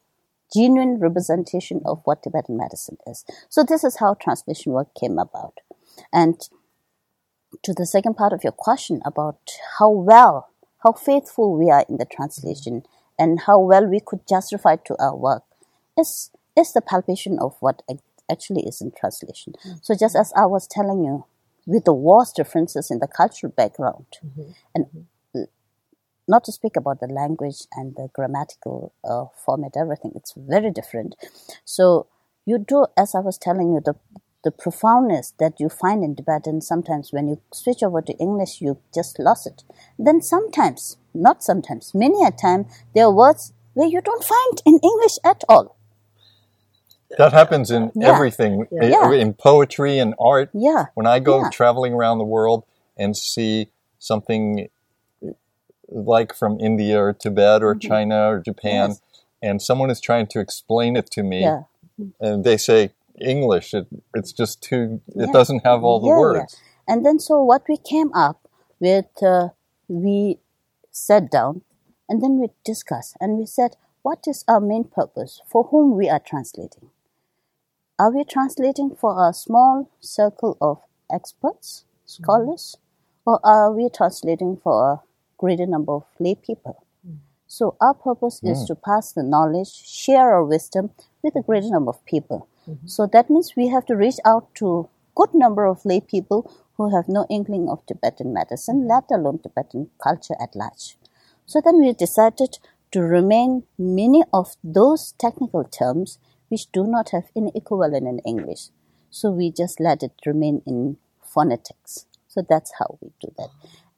genuine representation of what Tibetan medicine is. So this is how translation work came about. And to the second part of your question about how well, how faithful we are in the translation and how well we could justify to our work, is is the palpation of what actually is in translation. Mm-hmm. So just as I was telling you, with the vast differences in the cultural background, mm-hmm. and not to speak about the language and the grammatical uh, format, everything, it's very different. So you do, as I was telling you, the the profoundness that you find in Tibetan, sometimes when you switch over to English, you just lost it. Then sometimes, not sometimes, many a time, there are words where you don't find in English at all. That happens in yeah. everything, yeah. in poetry and art. Yeah. When I go yeah. traveling around the world and see something like from India or Tibet or mm-hmm. China or Japan, yes. and someone is trying to explain it to me, yeah. and they say, English, it, it's just too, it yeah. doesn't have all the yeah, words. Yeah. And then so what we came up with, uh, we sat down and then we discussed and we said, what is our main purpose? For whom we are translating? Are we translating for a small circle of experts, scholars, mm-hmm. or are we translating for a greater number of lay people? Mm-hmm. So our purpose mm. is to pass the knowledge, share our wisdom with a greater number of people. Mm-hmm. So that means we have to reach out to good number of lay people who have no inkling of Tibetan medicine, let alone Tibetan culture at large. So then we decided to remain many of those technical terms which do not have any equivalent in English. So we just let it remain in phonetics. So that's how we do that.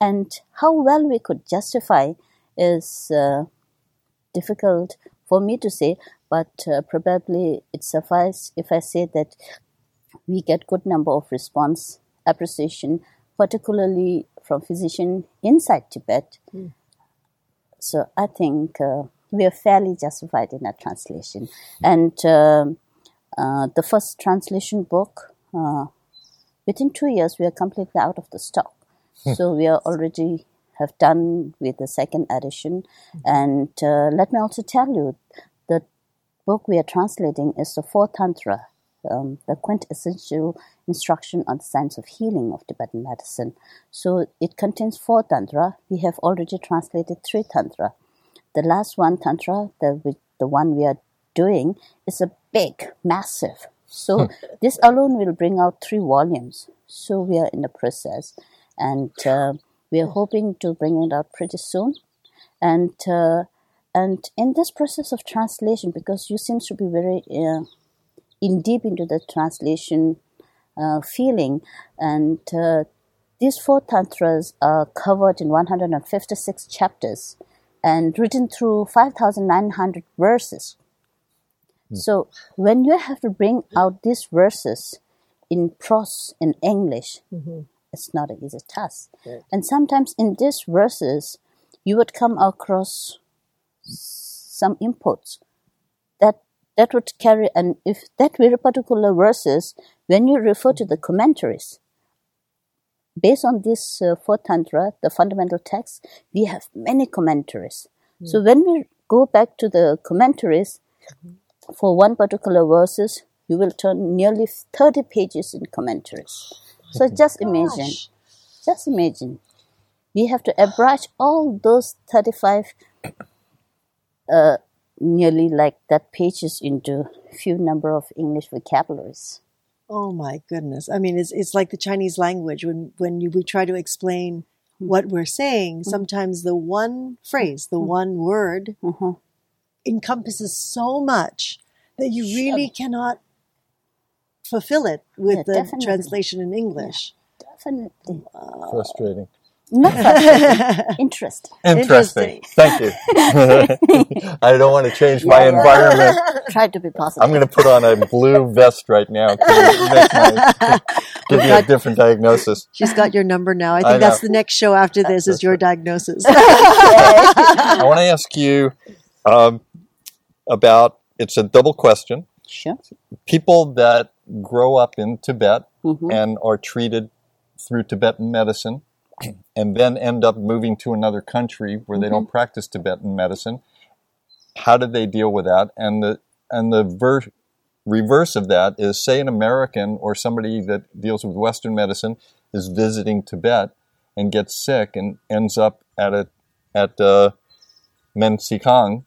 And how well we could justify is uh, difficult for me to say, but uh, probably it suffices if I say that we get good number of response, appreciation, particularly from physicians inside Tibet. Mm. So I think uh, we are fairly justified in our translation. And uh, uh, the first translation book, uh, within two years, we are completely out of the stock. So we are already... have done with the second edition. Mm-hmm. And uh, let me also tell you, the book we are translating is the Fourth Tantra, um, the quintessential instruction on the science of healing of Tibetan medicine. So it contains four tantra. We have already translated three tantra. The last one tantra, the, the one we are doing, is a big, massive. So this alone will bring out three volumes. So we are in the process. and uh, we are hoping to bring it out pretty soon. And uh, and in this process of translation, because you seem to be very uh, in deep into the translation uh, feeling, and uh, these four tantras are covered in one hundred fifty-six chapters and written through five thousand nine hundred verses. Mm. So when you have to bring out these verses in prose, in English, mm-hmm. it's not an easy task. Right. And sometimes in these verses, you would come across some inputs that that would carry, and if that very particular verses, when you refer to the commentaries, based on this uh, Fourth Tantra, the fundamental text, we have many commentaries. Mm-hmm. So when we go back to the commentaries, mm-hmm. for one particular verses, you will turn nearly thirty pages in commentaries. So just imagine, Gosh. just imagine, we have to abridge all those thirty-five, uh, nearly like that pages into few number of English vocabularies. Oh my goodness! I mean, it's it's like the Chinese language. When when you, we try to explain what we're saying, sometimes the one phrase, the one word, mm-hmm. encompasses so much that you really cannot fulfill it with yeah, the definitely. translation in English. Yeah, definitely. Wow. Frustrating. Not frustrating. Interesting. Interesting. Interesting. Thank you. I don't want to change yeah, my yeah. environment. Try to be positive. I'm going to put on a blue vest right now to give you a different diagnosis. She's got your number now. I think I that's the next show after this that's is your right. diagnosis. I want to ask you um, about, it's a double question. Sure. People that grow up in Tibet mm-hmm. and are treated through Tibetan medicine and then end up moving to another country where mm-hmm. they don't practice Tibetan medicine, how do they deal with that? And the and the ver- reverse of that is, say an American or somebody that deals with Western medicine is visiting Tibet and gets sick and ends up at a at uh, Men-Tsee-Khang.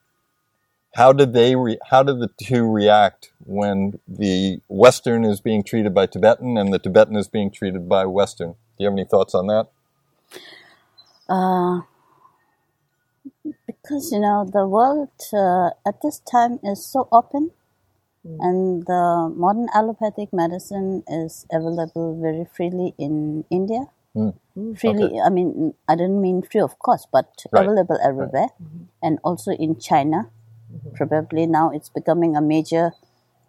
How do they? Re- how do the two react when the Western is being treated by Tibetan and the Tibetan is being treated by Western? Do you have any thoughts on that? Uh, because you know the world uh, at this time is so open, mm. and the modern allopathic medicine is available very freely in India. Mm. Freely, okay. I mean, I don't mean free, of course, but right. available everywhere, right. mm-hmm. and also in China. Mm-hmm. Probably now it's becoming a major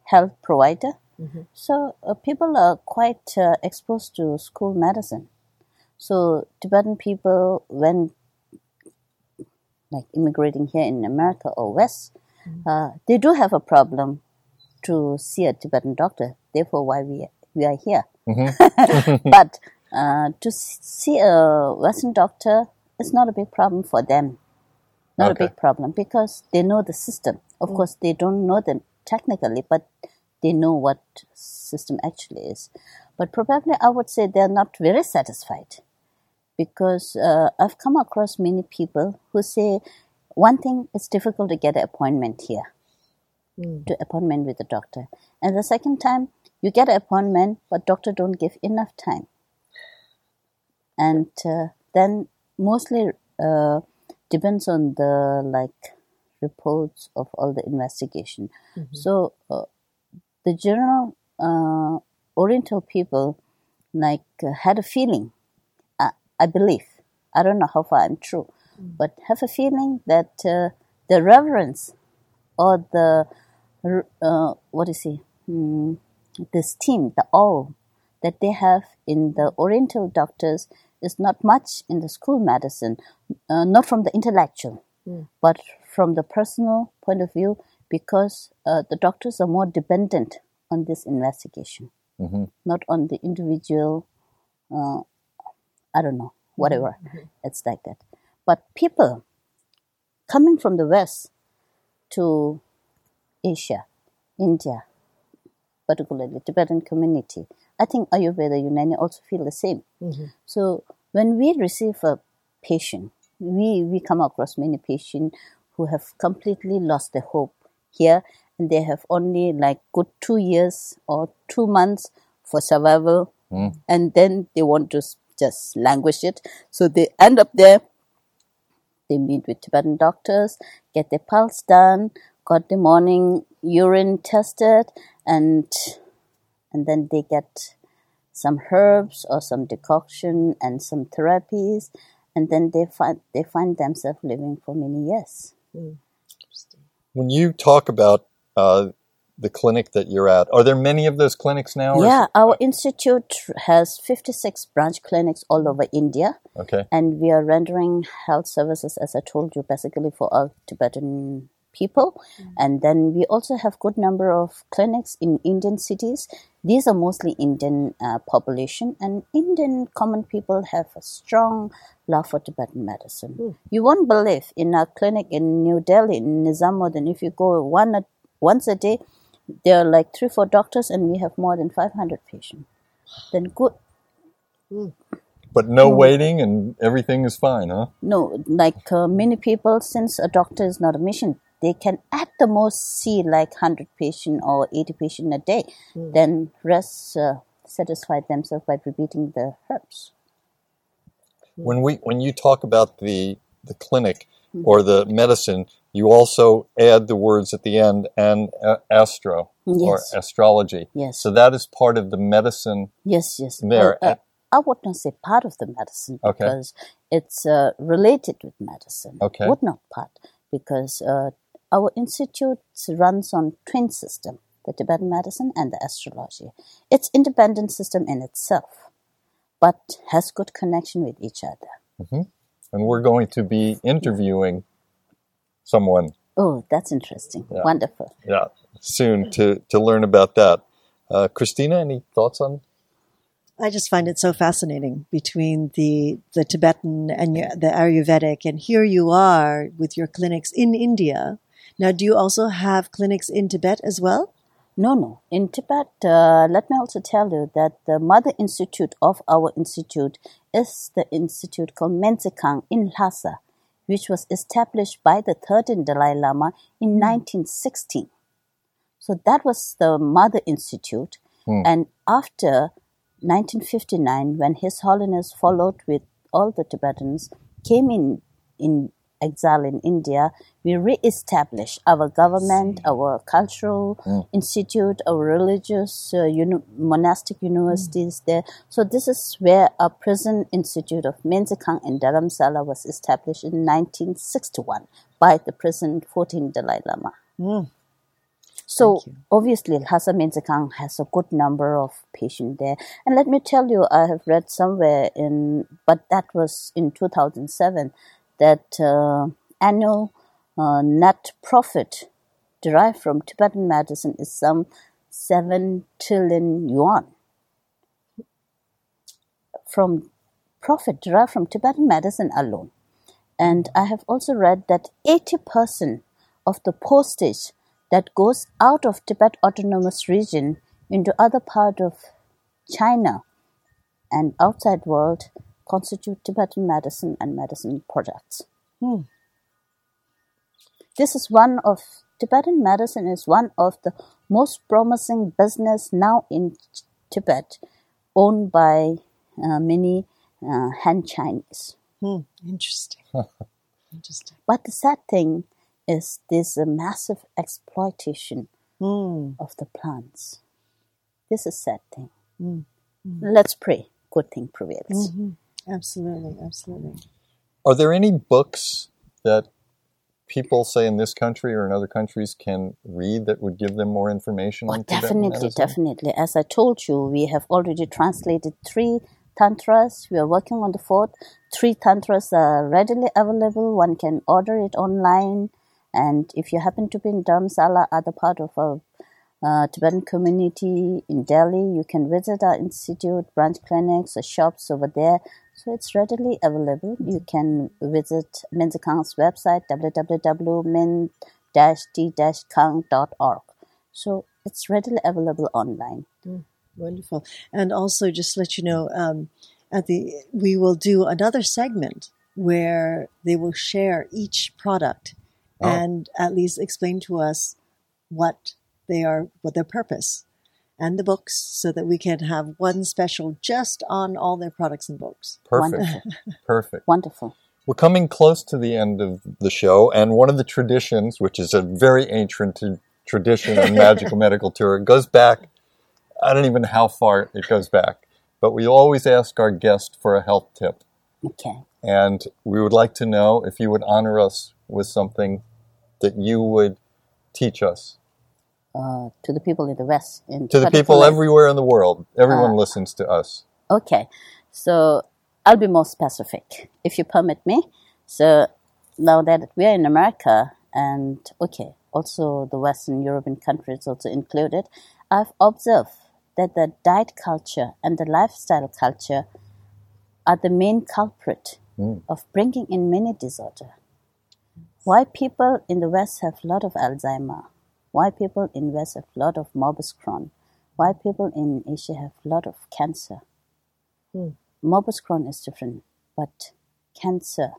health provider. Mm-hmm. So uh, people are quite uh, exposed to school medicine. So Tibetan people, when like immigrating here in America or West, mm-hmm. uh, they do have a problem to see a Tibetan doctor. Therefore, why we we are here. Mm-hmm. But uh, to see a Western doctor is not a big problem for them. Not okay. a big problem because they know the system. Of mm. course, they don't know them technically, but they know what system actually is. But probably I would say they're not very satisfied because uh, I've come across many people who say, one thing, it's difficult to get an appointment here, mm. to appointment with the doctor. And the second time, you get an appointment, but doctor don't give enough time. And uh, then mostly... Uh, depends on the like reports of all the investigation. Mm-hmm. So uh, the general uh, Oriental people like uh, had a feeling, uh, I believe, I don't know how far I'm true, mm-hmm. but have a feeling that uh, the reverence or the, uh, what is it, mm, the esteem, the awe that they have in the Oriental doctors is not much in the school medicine, uh, not from the intellectual, mm. but from the personal point of view, because uh, the doctors are more dependent on this investigation, mm-hmm. not on the individual, uh, I don't know, whatever, mm-hmm. it's like that. But people coming from the West to Asia, India, particularly the Tibetan community, I think Ayurveda, Unani also feel the same. Mm-hmm. So when we receive a patient, we, we come across many patients who have completely lost their hope here, and they have only like good two years or two months for survival, mm. and then they want to just languish it. So they end up there. They meet with Tibetan doctors, get their pulse done, got the morning urine tested, and and then they get some herbs or some decoction and some therapies, and then they find they find themselves living for many years. Mm. When you talk about uh, the clinic that you're at, are there many of those clinics now? Yeah, our institute has fifty-six branch clinics all over India. Okay. And we are rendering health services, as I told you, basically for our Tibetan people. Mm. And then we also have good number of clinics in Indian cities. These are mostly Indian uh, population, and Indian common people have a strong love for Tibetan medicine. Mm. You won't believe, in our clinic in New Delhi, in Nizamuddin, if you go one a, once a day, there are like three, four doctors, and we have more than five hundred patients. Then good. Mm. But no mm. waiting, and everything is fine, huh? No, like uh, many people, since a doctor is not a mission, they can at the most see like one hundred patients or eighty patients a day. Mm. Then rest uh, satisfy themselves by repeating the herbs. When we when you talk about the the clinic mm. or the medicine, you also add the words at the end, and uh, astro yes. or astrology. Yes. So that is part of the medicine. Yes, yes. There. Well, uh, I would not say part of the medicine because okay. it's uh, related with medicine. Okay. Would not part because. Uh, Our institute runs on twin system, the Tibetan medicine and the astrology. It's independent system in itself, but has good connection with each other. Mm-hmm. And we're going to be interviewing someone. Oh, that's interesting. Yeah. Wonderful. Yeah, soon to, to learn about that. Uh, Christina, any thoughts on? I just find it so fascinating between the, the Tibetan and the Ayurvedic. And here you are with your clinics in India. Now, do you also have clinics in Tibet as well? No, no. In Tibet, uh, let me also tell you that the mother institute of our institute is the institute called Men-Tsee-Khang in Lhasa, which was established by the thirteenth Dalai Lama in nineteen sixteen. So that was the mother institute. Hmm. And after nineteen fifty-nine, when His Holiness followed with all the Tibetans, came in in. exile in India, we re-establish our government, our cultural mm. institute, our religious uh, uni- monastic universities mm. there. So this is where our present institute of Men-Tsee-Khang in Dharamsala was established in nineteen sixty-one by the present fourteenth Dalai Lama. Mm. So obviously Lhasa Men-Tsee-Khang has a good number of patients there. And let me tell you, I have read somewhere in, but that was in two thousand seven, that uh, annual uh, net profit derived from Tibetan medicine is some seven trillion yuan. From profit derived from Tibetan medicine alone. And I have also read that eighty percent of the postage that goes out of Tibet Autonomous Region into other part of China and outside world constitute Tibetan medicine and medicine products. Hmm. This is one of, Tibetan medicine is one of the most promising business now in Tibet, owned by uh, many uh, Han Chinese. Hmm. Interesting. Interesting. But the sad thing is this uh, massive exploitation hmm. of the plants. This is a sad thing. Hmm. Hmm. Let's pray good thing prevails. Mm-hmm. Absolutely, absolutely. Are there any books that people, say in this country or in other countries, can read that would give them more information oh, on Tibetan Definitely, medicine? definitely. As I told you, we have already translated three tantras. We are working on the fourth. Three tantras are readily available. One can order it online. And if you happen to be in Dharamsala, other part of our Uh, Tibetan community in Delhi, you can visit our institute, branch clinics, or shops over there. So it's readily available. You can visit Men-Tsee-Khang's website, w w w dot men dash t dash khang dot org. So it's readily available online. Mm, wonderful. And also, just to let you know, um, at the we will do another segment where they will share each product oh. and at least explain to us what they are, what their purpose, and the books so that we can have one special just on all their products and books. Perfect. Perfect. Wonderful. We're coming close to the end of the show, and one of the traditions, which is a very ancient t- tradition in Magical Medical Tour, goes back, I don't even know how far it goes back, but we always ask our guest for a health tip. Okay. And we would like to know if you would honor us with something that you would teach us. Uh, to the people in the West. In to the people everywhere in the world. Everyone uh, listens to us. Okay. So I'll be more specific, if you permit me. So now that we are in America, and okay, also the Western European countries also included, I've observed that the diet culture and the lifestyle culture are the main culprit mm. of bringing in many disorders. Why people in the West have a lot of Alzheimer's, why people in the West have a lot of Morbus Crohn, why people in Asia have a lot of cancer. Mm. Morbus Crohn is different, but cancer,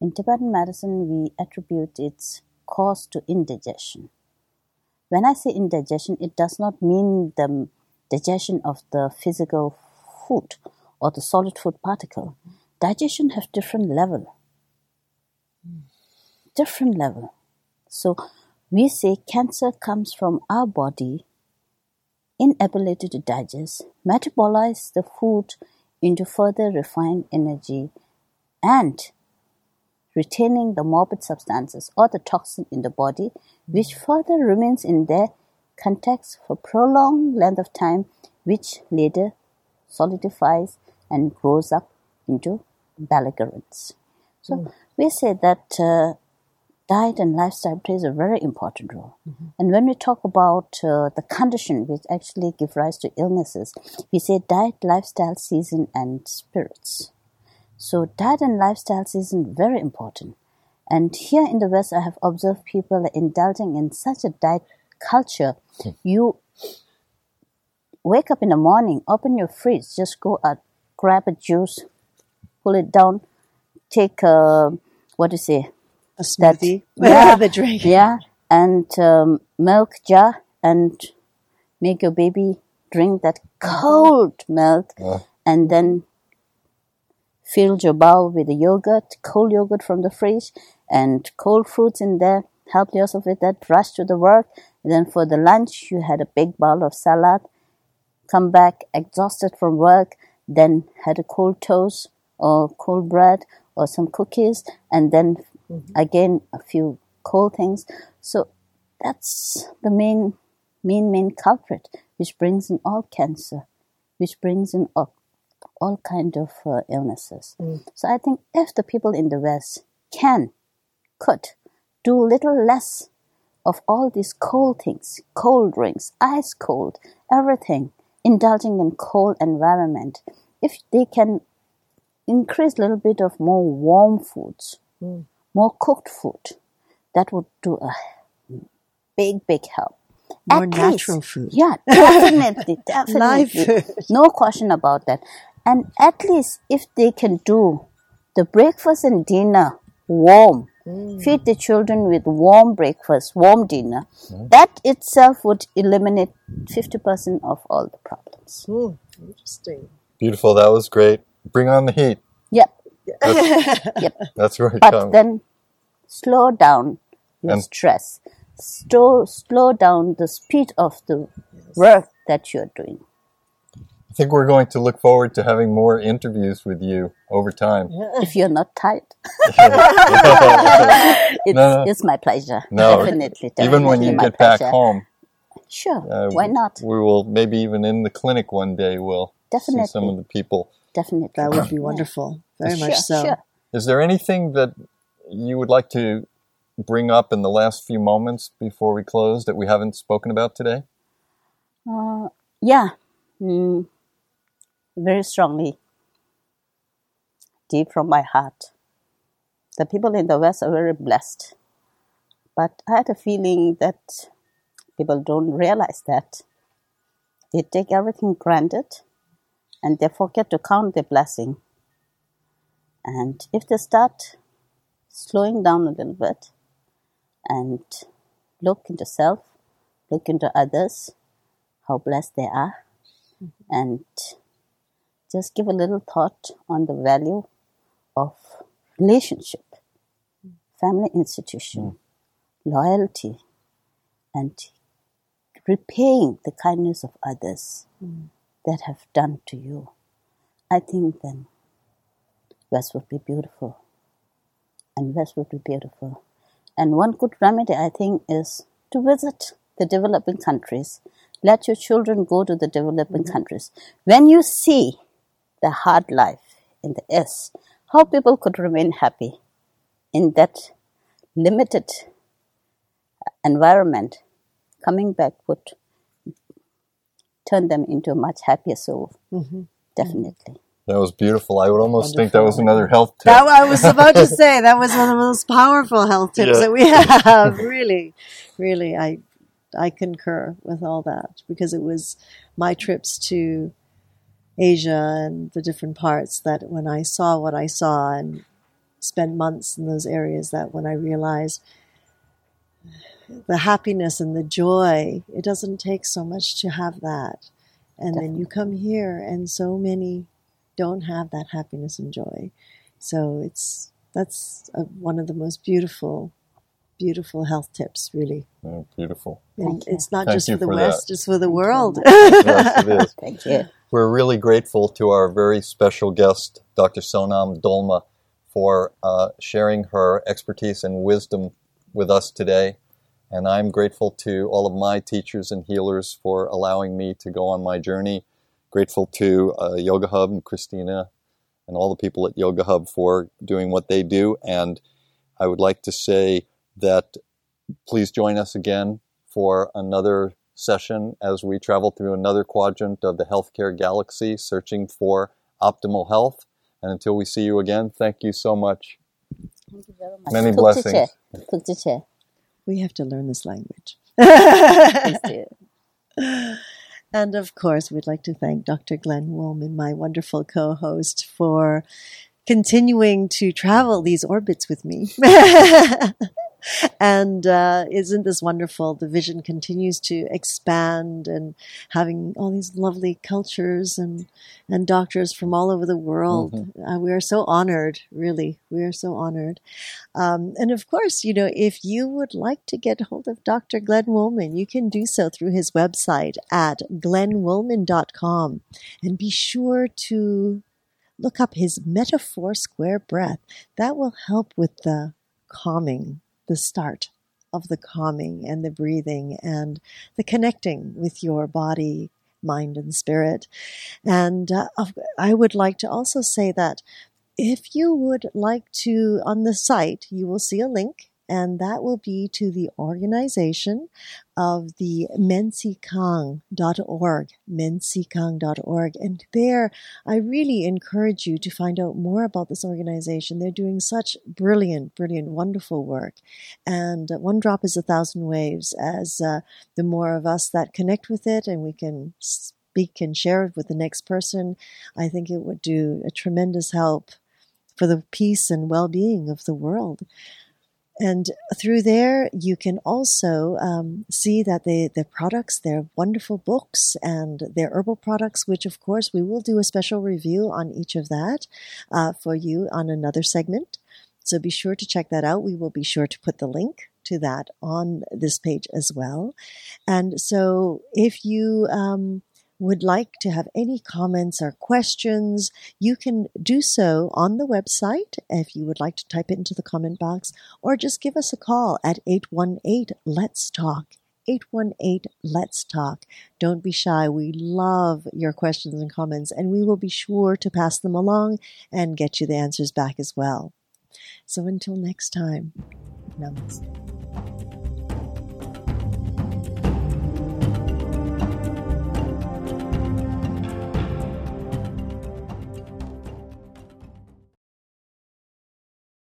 in Tibetan medicine, we attribute its cause to indigestion. When I say indigestion, it does not mean the digestion of the physical food or the solid food particle. Mm. Digestion have different level. Mm. Different level. So we say cancer comes from our body inability to digest, metabolize the food into further refined energy, and retaining the morbid substances or the toxin in the body, which further remains in their context for prolonged length of time, which later solidifies and grows up into belligerence. So mm. we say that uh, diet and lifestyle plays a very important role. Mm-hmm. And when we talk about uh, the condition which actually give rise to illnesses, we say diet, lifestyle, season, and spirits. So diet and lifestyle season, very important. And here in the West, I have observed people indulging in such a diet culture. Mm. You wake up in the morning, open your fridge, just go out, grab a juice, pull it down, take a, what do you say? A smoothie, yeah, the drink. Yeah, and um, milk jar, and make your baby drink that cold milk, yeah. And then fill your bowl with the yogurt, cold yogurt from the fridge, and cold fruits in there. Help yourself with that, rush to the work. And then for the lunch, you had a big bowl of salad, come back exhausted from work, then had a cold toast or cold bread or some cookies, and then Mm-hmm. again, a few cold things. So that's the main, main, main culprit, which brings in all cancer, which brings in all, all kind of uh, illnesses. Mm. So I think if the people in the West can, could, do little less of all these cold things, cold drinks, ice cold, everything, indulging in cold environment, if they can increase a little bit of more warm foods, mm. more cooked food, that would do a big, big help. More At natural least, food. Yeah, definitely, definitely. Live food. No question about that. And at least if they can do the breakfast and dinner warm, mm. feed the children with warm breakfast, warm dinner, mm. that itself would eliminate fifty percent of all the problems. Mm. Interesting. Beautiful. That was great. Bring on the heat. Yep. That's, yep. That's right. But Tom. Then slow down your and stress. Slow, slow down the speed of the yes. work that you're doing. I think we're going to look forward to having more interviews with you over time. If you're not tired. it's, no, no. it's my pleasure. No, definitely, definitely. Even when you get pleasure. Back home. Sure. Uh, Why not? We will maybe even in the clinic one day we'll definitely. See some of the people. Definitely. That would be wonderful. Yeah. Very sure, much so. Sure. Is there anything that you would like to bring up in the last few moments before we close that we haven't spoken about today? Uh, yeah. Mm. Very strongly. Deep from my heart. The people in the West are very blessed. But I had a feeling that people don't realize that. They take everything granted. And they forget to count their blessing. And if they start slowing down a little bit and look into self, look into others, how blessed they are, mm-hmm. and just give a little thought on the value of relationship, mm. family institution, mm. loyalty, and repaying the kindness of others mm. that have done to you. I think then West would be beautiful. And West would be beautiful. And one good remedy, I think, is to visit the developing countries. Let your children go to the developing mm-hmm. countries. When you see the hard life in the East, how people could remain happy in that limited environment, coming back would turn them into a much happier soul, mm-hmm. definitely. That was beautiful. I would almost Wonderful. think that was another health tip. That, I was about to say, that was one of the most powerful health tips yeah. that we have. Really, really, I I concur with all that, because it was my trips to Asia and the different parts that when I saw what I saw and spent months in those areas, that when I realized the happiness and the joy, it doesn't take so much to have that. And Definitely. then you come here and so many don't have that happiness and joy. So it's that's a, one of the most beautiful, beautiful health tips, really. Oh, beautiful. And it's not Thank just for the for West, that. It's for the world. Yes, it is. Thank you. We're really grateful to our very special guest, Doctor Sonam Dolma, for uh, sharing her expertise and wisdom with us today. And I'm grateful to all of my teachers and healers for allowing me to go on my journey. Grateful to uh, Yoga Hub and Christina and all the people at Yoga Hub for doing what they do. And I would like to say that please join us again for another session as we travel through another quadrant of the healthcare galaxy, searching for optimal health. And until we see you again, thank you so much. Thank you very much. Many blessings. We have to learn this language. Please do. And of course, we'd like to thank Doctor Glenn Wallmann, my wonderful co-host, for continuing to travel these orbits with me. And uh, isn't this wonderful? The vision continues to expand, and having all these lovely cultures and, and doctors from all over the world. Mm-hmm. Uh, we are so honored, really. We are so honored. Um, and of course, you know, if you would like to get hold of Doctor Glenn Wallmann, you can do so through his website at glenn wallmann dot com. And be sure to look up his metaphor square breath. That will help with the calming, the start of the calming and the breathing and the connecting with your body, mind, and spirit. And uh, I would like to also say that if you would like to, on the site, you will see a link, and that will be to the organization of the men tsee khang dot org, men tsee khang dot org. And there, I really encourage you to find out more about this organization. They're doing such brilliant, brilliant, wonderful work. And one drop is a thousand waves, as uh, the more of us that connect with it and we can speak and share it with the next person, I think it would do a tremendous help for the peace and well-being of the world. And through there, you can also um, see that they, their products, their wonderful books, and their herbal products, which, of course, we will do a special review on each of that uh, for you on another segment. So be sure to check that out. We will be sure to put the link to that on this page as well. And so if you um, would like to have any comments or questions, you can do so on the website if you would like to type it into the comment box, or just give us a call at eight one eight, let's talk. eight one eight, let's talk. Don't be shy. We love your questions and comments, and we will be sure to pass them along and get you the answers back as well. So until next time, namaste.